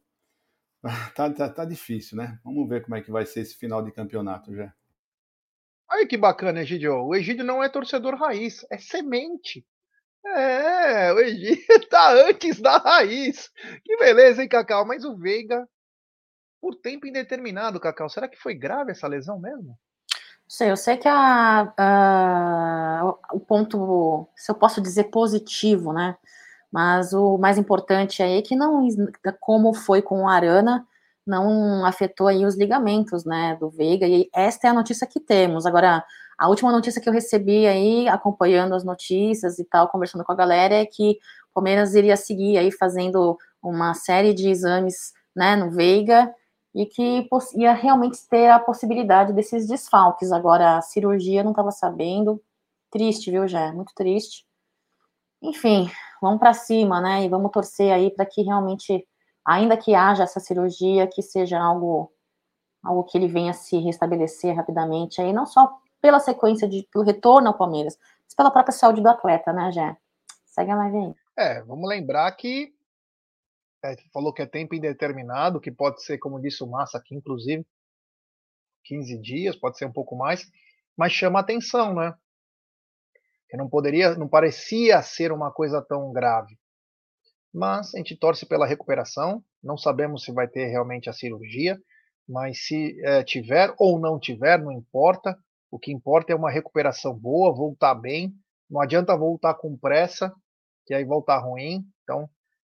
Está tá, tá difícil, né? Vamos ver como é que vai ser esse final de campeonato já. Olha que bacana, Egídio. O Egídio não é torcedor raiz, é semente. É, o Egídio tá antes da raiz. Que beleza, hein, Cacau? Mas o Veiga, por tempo indeterminado, Cacau, será que foi grave essa lesão mesmo? Sei, eu sei que a, a, o ponto, se eu posso dizer, positivo, né? Mas o mais importante aí é que não, como foi com o Arana, não afetou aí os ligamentos, né, do Veiga, e esta é a notícia que temos. Agora, a última notícia que eu recebi aí, acompanhando as notícias e tal, conversando com a galera, é que o Palmeiras iria seguir aí fazendo uma série de exames, né, no Veiga, e que ia realmente ter a possibilidade desses desfalques. Agora, a cirurgia não estava sabendo. Triste, viu, Jé? Muito triste. Enfim, vamos para cima, né, e vamos torcer aí para que realmente... Ainda que haja essa cirurgia, que seja algo, algo que ele venha se restabelecer rapidamente, aí não só pela sequência, de, pelo retorno ao Palmeiras, mas pela própria saúde do atleta, né, Jé? Segue a live aí. É, vamos lembrar que é, falou que é tempo indeterminado, que pode ser, como disse o Massa aqui, inclusive, quinze dias, pode ser um pouco mais, mas chama atenção, né? Que não poderia, não parecia ser uma coisa tão grave. Mas a gente torce pela recuperação, não sabemos se vai ter realmente a cirurgia, mas se é, tiver ou não tiver, não importa, o que importa é uma recuperação boa, voltar bem, não adianta voltar com pressa, que aí voltar ruim, então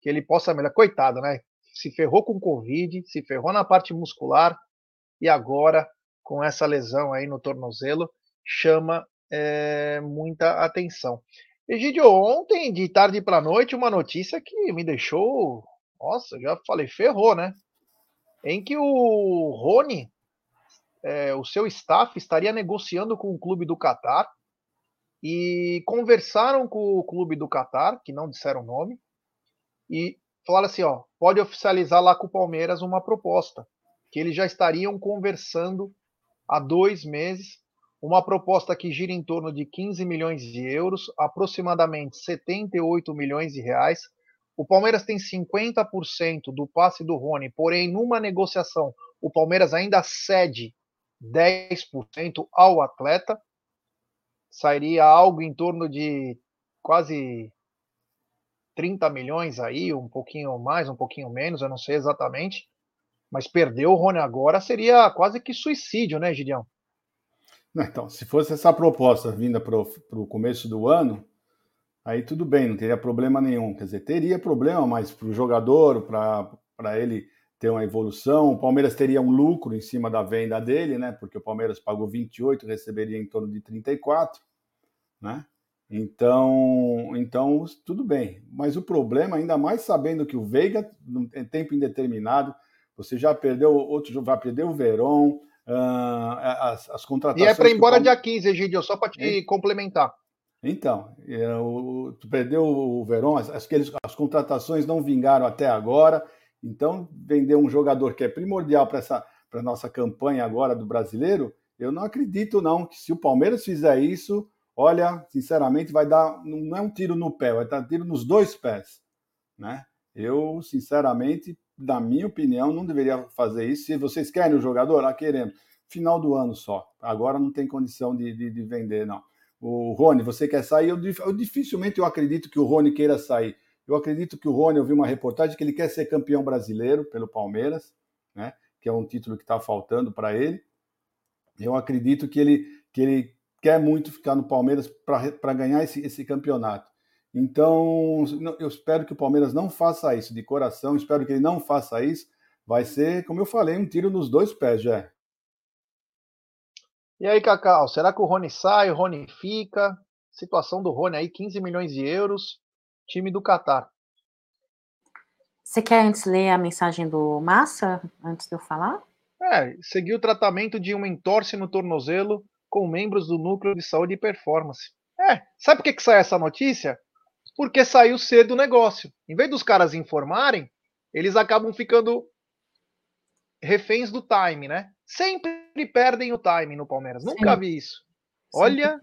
que ele possa melhorar. Coitado, né? Se ferrou com Covid, se ferrou na parte muscular, e agora com essa lesão aí no tornozelo, chama é, muita atenção. Egídio, ontem, de tarde para noite, uma notícia que me deixou... Nossa, já falei, ferrou, né? Em que o Rony, é, o seu staff, estaria negociando com o clube do Catar e conversaram com o clube do Catar, que não disseram o nome, e falaram assim, ó, pode oficializar lá com o Palmeiras uma proposta, que eles já estariam conversando há dois meses uma proposta que gira em torno de quinze milhões de euros, aproximadamente setenta e oito milhões de reais. O Palmeiras tem cinquenta por cento do passe do Rony, porém, numa negociação, o Palmeiras ainda cede dez por cento ao atleta. Sairia algo em torno de quase trinta milhões aí, um pouquinho mais, um pouquinho menos, eu não sei exatamente. Mas perder o Rony agora seria quase que suicídio, né, Gideão? Então, se fosse essa proposta vinda para o começo do ano, aí tudo bem, não teria problema nenhum. Quer dizer, teria problema, mas para o jogador, para ele ter uma evolução, o Palmeiras teria um lucro em cima da venda dele, né? Porque o Palmeiras pagou vinte e oito, receberia em torno de trinta e quatro, né? Então, então, tudo bem. Mas o problema, ainda mais sabendo que o Veiga, em tempo indeterminado, você já perdeu outro jogo, vai perder o Verón, uh, as, as contratações... E é para ir embora Palmeiras... dia quinze, Egídio, só para te e... complementar. Então, eu, tu perdeu o Verón, as, as, as contratações não vingaram até agora, então vender um jogador que é primordial para essa para nossa campanha agora do brasileiro, eu não acredito não que se o Palmeiras fizer isso, olha, sinceramente vai dar, não é um tiro no pé, vai dar um tiro nos dois pés, né? Eu, sinceramente, na minha opinião, não deveria fazer isso. Se vocês querem o jogador, ah, queremos. Final do ano só. Agora não tem condição de, de, de vender, não. O Rony, você quer sair? Eu, eu dificilmente eu acredito que o Rony queira sair. Eu acredito que o Rony, eu vi uma reportagem que ele quer ser campeão brasileiro pelo Palmeiras, né? Que é um título que está faltando para ele. Eu acredito que ele, que ele quer muito ficar no Palmeiras para ganhar esse, esse campeonato. Então, eu espero que o Palmeiras não faça isso, de coração, espero que ele não faça isso. Vai ser, como eu falei, um tiro nos dois pés, já. E aí, Cacau, será que o Rony sai, o Rony fica? Situação do Rony aí, quinze milhões de euros, time do Catar. Você quer antes ler a mensagem do Massa, antes de eu falar? É, seguiu o tratamento de uma entorse no tornozelo com membros do Núcleo de Saúde e Performance. É, sabe por que que sai essa notícia? Porque saiu cedo o negócio. Em vez dos caras informarem, eles acabam ficando reféns do time, né? Sempre perdem o time no Palmeiras. Sim. Nunca vi isso. Olha,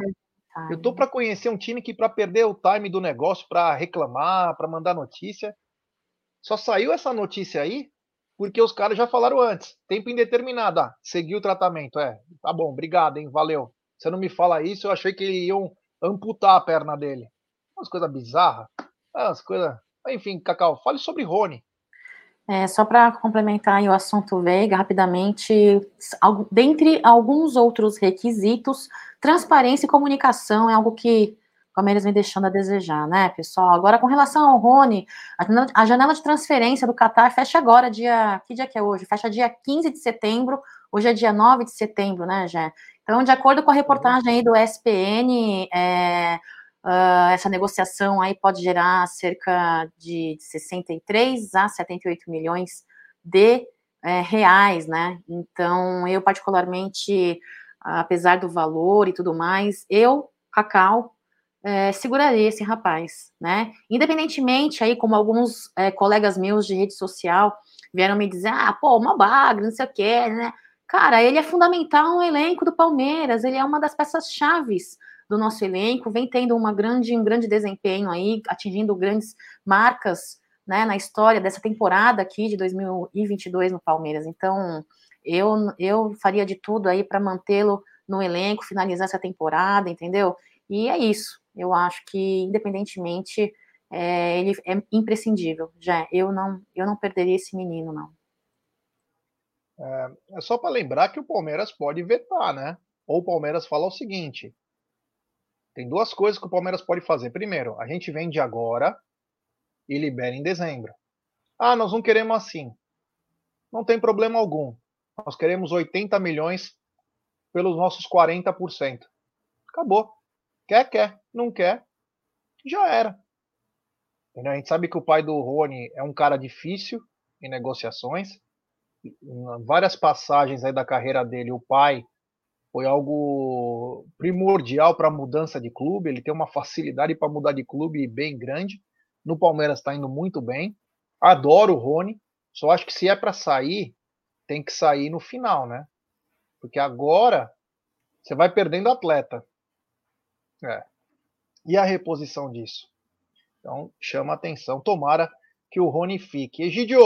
eu tô para conhecer um time que para perder o time do negócio, para reclamar, para mandar notícia, só saiu essa notícia aí porque os caras já falaram antes. Tempo indeterminado. Ah, seguiu o tratamento. É, tá bom, obrigado, hein? Valeu. Você não me fala isso, eu achei que iam amputar a perna dele. Umas coisas bizarras, umas coisas... Enfim, Cacau, fale sobre Rony. É, só para complementar aí o assunto Veiga, rapidamente, algo, dentre alguns outros requisitos, transparência e comunicação é algo que o Palmeiras vem deixando a desejar, né, pessoal? Agora, com relação ao Rony, a janela de transferência do Qatar fecha agora, dia... Que dia que é hoje? Fecha dia quinze de setembro, hoje é dia nove de setembro, né, Jé? Então, de acordo com a reportagem aí do E S P N, é... Uh, essa negociação aí pode gerar cerca de sessenta e três a setenta e oito milhões de é, reais, né? Então, eu particularmente, apesar do valor e tudo mais, eu, Cacau, é, seguraria esse rapaz, né? Independentemente aí, como alguns é, colegas meus de rede social vieram me dizer, ah, pô, uma bagra, não sei o quê, né? Cara, ele é fundamental no elenco do Palmeiras, ele é uma das peças-chaves do nosso elenco, vem tendo uma grande, um grande desempenho aí, atingindo grandes marcas, né, na história dessa temporada aqui de dois mil e vinte e dois no Palmeiras. Então, eu, eu faria de tudo aí para mantê-lo no elenco, finalizar essa temporada, entendeu? E é isso. Eu acho que, independentemente, é, ele é imprescindível. Já eu não, eu não perderia esse menino, não. É, é só para lembrar que o Palmeiras pode vetar, né? Ou o Palmeiras fala o seguinte... Tem duas coisas que o Palmeiras pode fazer. Primeiro, a gente vende agora e libera em dezembro. Ah, nós não queremos assim. Não tem problema algum. Nós queremos oitenta milhões pelos nossos quarenta por cento. Acabou. Quer, quer. Não quer, já era. Entendeu? A gente sabe que o pai do Rony é um cara difícil em negociações. Em várias passagens aí da carreira dele, o pai... Foi algo primordial para a mudança de clube. Ele tem uma facilidade para mudar de clube bem grande. No Palmeiras está indo muito bem. Adoro o Rony. Só acho que se é para sair, tem que sair no final, né? Porque agora Você vai perdendo atleta. É. E a reposição disso? Então, chama atenção. Tomara que o Rony fique. Egídio,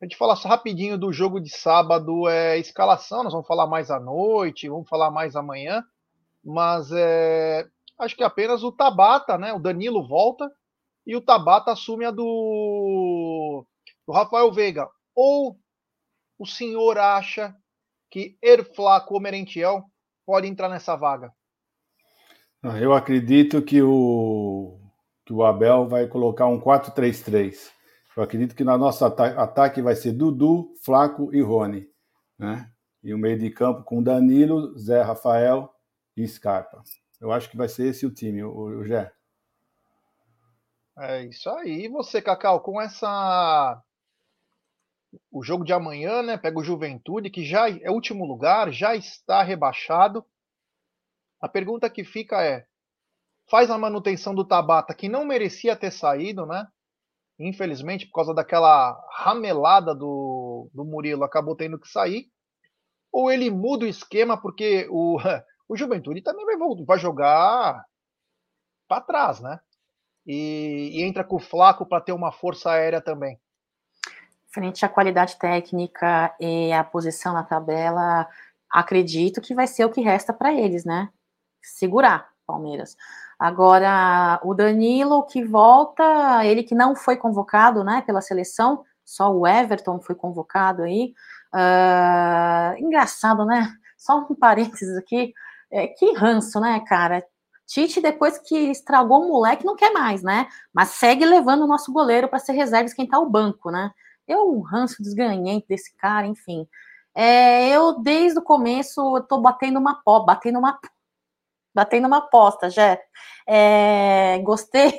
a gente fala só rapidinho do jogo de sábado, é escalação. Nós vamos falar mais à noite, vamos falar mais amanhã. Mas é, acho que apenas o Tabata, né? O Danilo volta e o Tabata assume a do, do Rafael Veiga. Ou o senhor acha que Erflaco Merentiel pode entrar nessa vaga? Eu acredito que o, que o Abel vai colocar um quatro três três. Eu acredito que no nosso ata- ataque vai ser Dudu, Flaco e Rony, né? E o meio de campo com Danilo, Zé, Rafael e Scarpa. Eu acho que vai ser esse o time, o, o Gé. É isso aí. E você, Cacau, com essa... o jogo de amanhã, né? Pega o Juventude, que já é último lugar, já está rebaixado. A pergunta que fica é, faz a manutenção do Tabata, que não merecia ter saído, né? Infelizmente, por causa daquela ramelada do, do Murilo, acabou tendo que sair. Ou ele muda o esquema, porque o, o Juventude também vai, vai jogar para trás, né? E, e entra com o Flaco para ter uma força aérea também. Frente à qualidade técnica e à posição na tabela, acredito que vai ser o que resta para eles, né? Segurar, Palmeiras. Agora, o Danilo que volta, ele que não foi convocado, né, pela seleção, só o Everton foi convocado aí. Uh, engraçado, né? Só um parênteses aqui. É, que ranço, né, cara? Tite, depois que estragou o moleque, não quer mais, né? Mas segue levando o nosso goleiro para ser reserva, esquentar o banco, né? Eu um ranço desganhante desse cara, enfim. É, eu, desde o começo, eu tô batendo uma pó, batendo uma batendo uma aposta, Jé. É, gostei,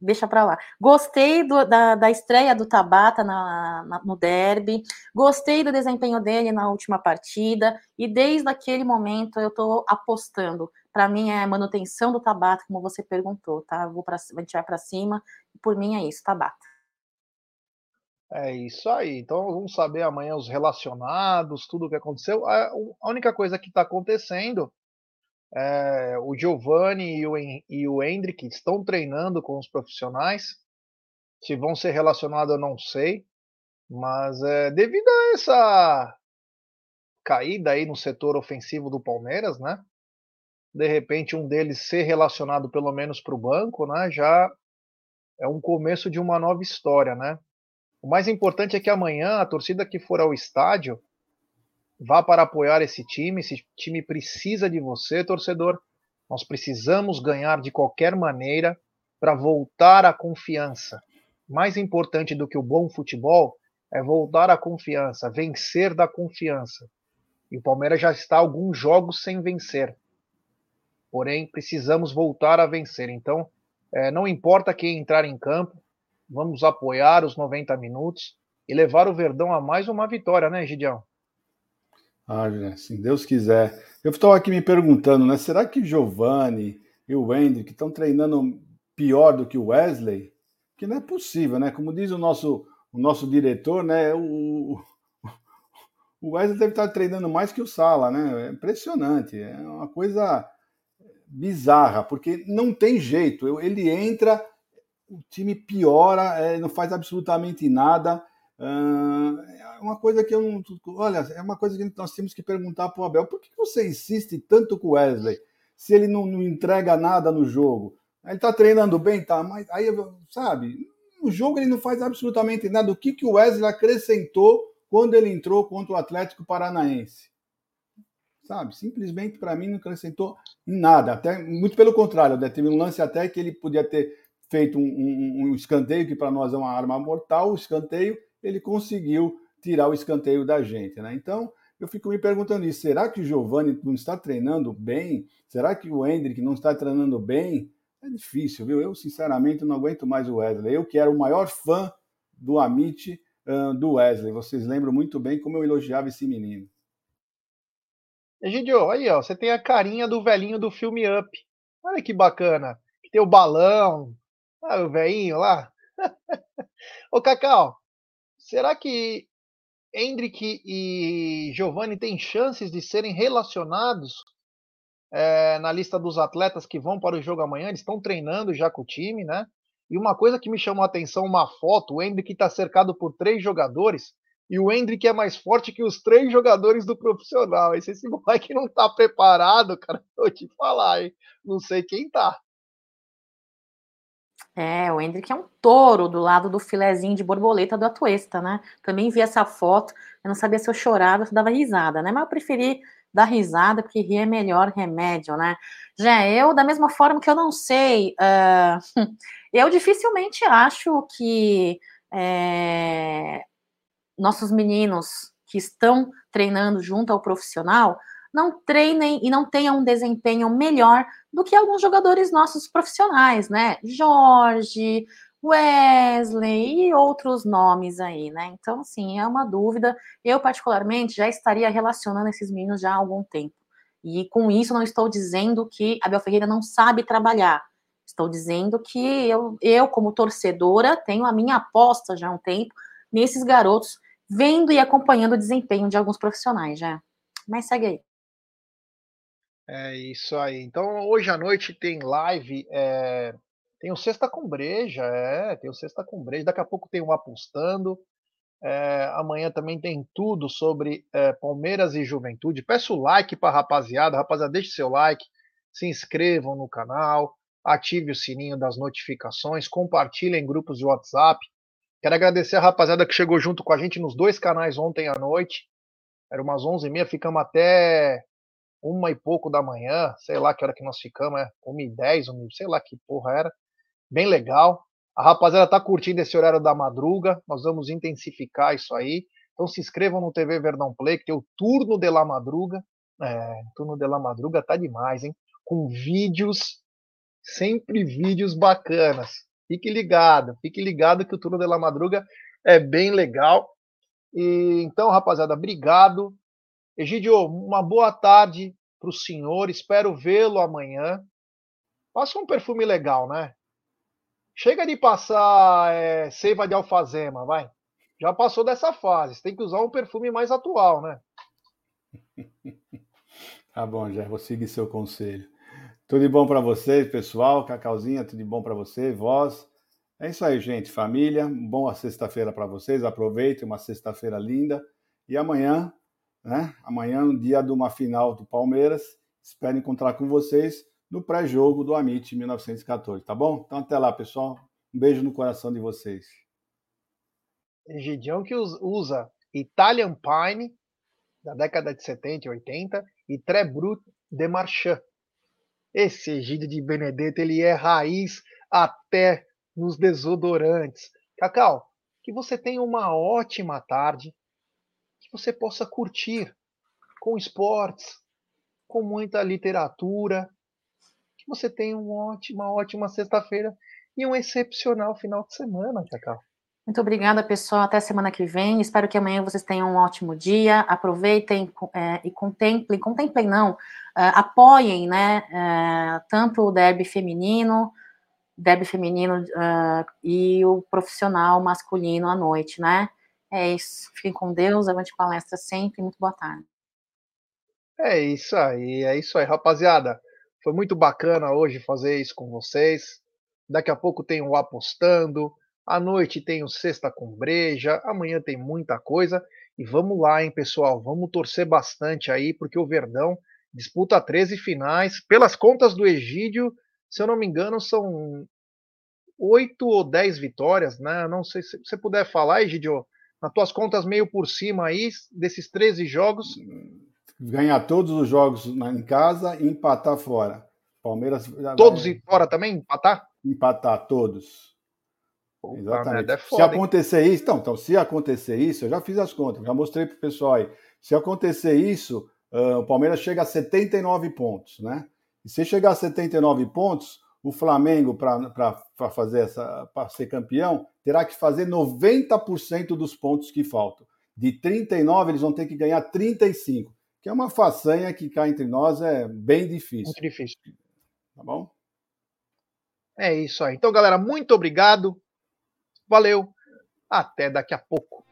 deixa pra lá. Gostei do, da, da estreia do Tabata na, na, no derby, gostei do desempenho dele na última partida, e desde aquele momento eu tô apostando. Para mim é manutenção do Tabata, como você perguntou, tá? Vou pra, a gente vai pra cima, e por mim é isso, Tabata. É isso aí, então vamos saber amanhã os relacionados, tudo o que aconteceu. A única coisa que está acontecendo, é, o Giovanni e o, e o Endrick estão treinando com os profissionais, se vão ser relacionados eu não sei, mas é, devido a essa caída aí no setor ofensivo do Palmeiras, né? De repente um deles ser relacionado pelo menos para o banco, né? Já é um começo de uma nova história, né? O mais importante é que amanhã a torcida que for ao estádio vá para apoiar esse time. Esse time precisa de você, torcedor. Nós precisamos ganhar de qualquer maneira para voltar à confiança. Mais importante do que o bom futebol é voltar à confiança, vencer da confiança. E o Palmeiras já está alguns jogos sem vencer. Porém, precisamos voltar a vencer. Então, é, não importa quem entrar em campo, vamos apoiar os noventa minutos e levar o Verdão a mais uma vitória, né, Gideão? Ah, se Deus quiser. Eu estou aqui me perguntando, né? Será que Giovanni e o Endrick estão treinando pior do que o Wesley? Que não é possível, né? Como diz o nosso, o nosso diretor, né? O, o Wesley deve estar treinando mais que o Sala, né? É impressionante. É uma coisa bizarra, porque não tem jeito. Ele entra... O time piora, é, não faz absolutamente nada. É uma coisa que eu não. Olha, é uma coisa que nós temos que perguntar para o Abel: por que você insiste tanto com o Wesley se ele não, não entrega nada no jogo? Ele está treinando bem, tá? Mas aí, sabe, no jogo ele não faz absolutamente nada. O que, que o Wesley acrescentou quando ele entrou contra o Atlético Paranaense? Sabe, simplesmente para mim não acrescentou nada. Até, muito pelo contrário, né? Teve um lance até que ele podia ter feito um, um, um escanteio, que para nós é uma arma mortal, o escanteio, ele conseguiu tirar o escanteio da gente, né? Então, eu fico me perguntando isso, será que o Giovanni não está treinando bem? Será que o Endrick não está treinando bem? É difícil, viu? Eu, sinceramente, não aguento mais o Wesley. Eu que era o maior fã do Amit, uh, do Wesley. Vocês lembram muito bem como eu elogiava esse menino. Egidio, aí, ó, você tem a carinha do velhinho do filme Up. Olha que bacana. Tem o balão... Ah, o velhinho lá. Ô, Cacau, será que Endrick e Giovanni têm chances de serem relacionados é, na lista dos atletas que vão para o jogo amanhã. Eles estão treinando já com o time, né? E uma coisa que me chamou a atenção, uma foto, o Endrick está cercado por três jogadores e o Endrick é mais forte que os três jogadores do profissional. Esse, esse moleque não tá preparado, cara, vou te falar, hein? Não sei quem tá. É, o Endrick é um touro do lado do filezinho de borboleta do Atuesta, né? Também vi essa foto, eu não sabia se eu chorava ou se dava risada, né? Mas eu preferi dar risada, porque rir é melhor remédio, né? Já eu, da mesma forma que eu não sei, uh, eu dificilmente acho que é, nossos meninos que estão treinando junto ao profissional não treinem e não tenham um desempenho melhor do que alguns jogadores nossos profissionais, né? Jorge, Wesley e outros nomes aí, né? Então, assim, é uma dúvida. Eu, particularmente, já estaria relacionando esses meninos já há algum tempo. E com isso não estou dizendo que Abel Ferreira não sabe trabalhar. Estou dizendo que eu, eu como torcedora, tenho a minha aposta já há um tempo nesses garotos, vendo e acompanhando o desempenho de alguns profissionais já. Mas segue aí. É isso aí. Então, hoje à noite tem live, é... tem o Sexta com Breja, é, tem o Sexta com Breja. Daqui a pouco tem o Apostando. É... Amanhã também tem tudo sobre é, Palmeiras e Juventude. Peço like para a rapaziada. Rapaziada, deixe seu like, se inscrevam no canal, ative o sininho das notificações, compartilhem em grupos de WhatsApp. Quero agradecer a rapaziada que chegou junto com a gente nos dois canais ontem à noite. Era umas onze e meia, ficamos até uma e pouco da manhã, sei lá que hora que nós ficamos, é uma e dez, sei lá que porra era, bem legal. A rapaziada tá curtindo esse horário da madruga, nós vamos intensificar isso aí, então se inscrevam no T V Verdão Play, que tem o Turno de la Madruga, é, Turno de la Madruga tá demais, hein, com vídeos, sempre vídeos bacanas, fique ligado, fique ligado que o Turno de la Madruga é bem legal. E, então, rapaziada, obrigado. Egídio, uma boa tarde para o senhor, espero vê-lo amanhã. Passa um perfume legal, né? Chega de passar é, seiva de alfazema, vai. Já passou dessa fase, você tem que usar um perfume mais atual, né? Tá bom, já vou seguir seu conselho. Tudo de bom para vocês, pessoal, Cacauzinha, tudo de bom para você, vós. É isso aí, gente, família, boa sexta-feira para vocês, aproveitem, uma sexta-feira linda, e amanhã, né, amanhã, no dia de uma final do Palmeiras, espero encontrar com vocês no pré-jogo do Amit mil novecentos e catorze, tá bom? Então até lá, pessoal, um beijo no coração de vocês. Egidião que usa Italian Pine, da década de setenta e oitenta, e Très Brut de Marchand. Esse Egídio de Benedetto, ele é raiz até... nos desodorantes. Cacau, que você tenha uma ótima tarde, que você possa curtir com esportes, com muita literatura, que você tenha uma ótima, ótima sexta-feira e um excepcional final de semana, Cacau. Muito obrigada, pessoal. Até semana que vem. Espero que amanhã vocês tenham um ótimo dia. Aproveitem é, e contemplem, contemplem não, é, apoiem, né, é, tanto o derby feminino, derby feminino uh, e o profissional masculino à noite, né? É isso. Fiquem com Deus, avante palestra sempre. Muito boa tarde. É isso aí, é isso aí, rapaziada. Foi muito bacana hoje fazer isso com vocês. Daqui a pouco tem o Apostando, à noite tem o Sexta com Breja, amanhã tem muita coisa. E vamos lá, hein, pessoal? Vamos torcer bastante aí, porque o Verdão disputa treze finais. Pelas contas do Egídio, se eu não me engano, são oito ou dez vitórias, né? Não sei se você puder falar, Egidio, nas tuas contas meio por cima aí, desses treze jogos. Ganhar todos os jogos em casa e empatar fora. Palmeiras. Todos e fora também? Empatar? Empatar, todos. Opa, exatamente. É foda, se acontecer hein? isso, então, então, se acontecer isso, eu já fiz as contas, já mostrei para o pessoal aí. Se acontecer isso, uh, o Palmeiras chega a setenta e nove pontos, né? E se chegar a setenta e nove pontos, o Flamengo, para fazer essa, para ser campeão, terá que fazer noventa por cento dos pontos que faltam. De trinta e nove, eles vão ter que ganhar trinta e cinco, que é uma façanha que cá entre nós é bem difícil. Muito difícil. Tá bom? É isso aí. Então, galera, muito obrigado. Valeu. Até daqui a pouco.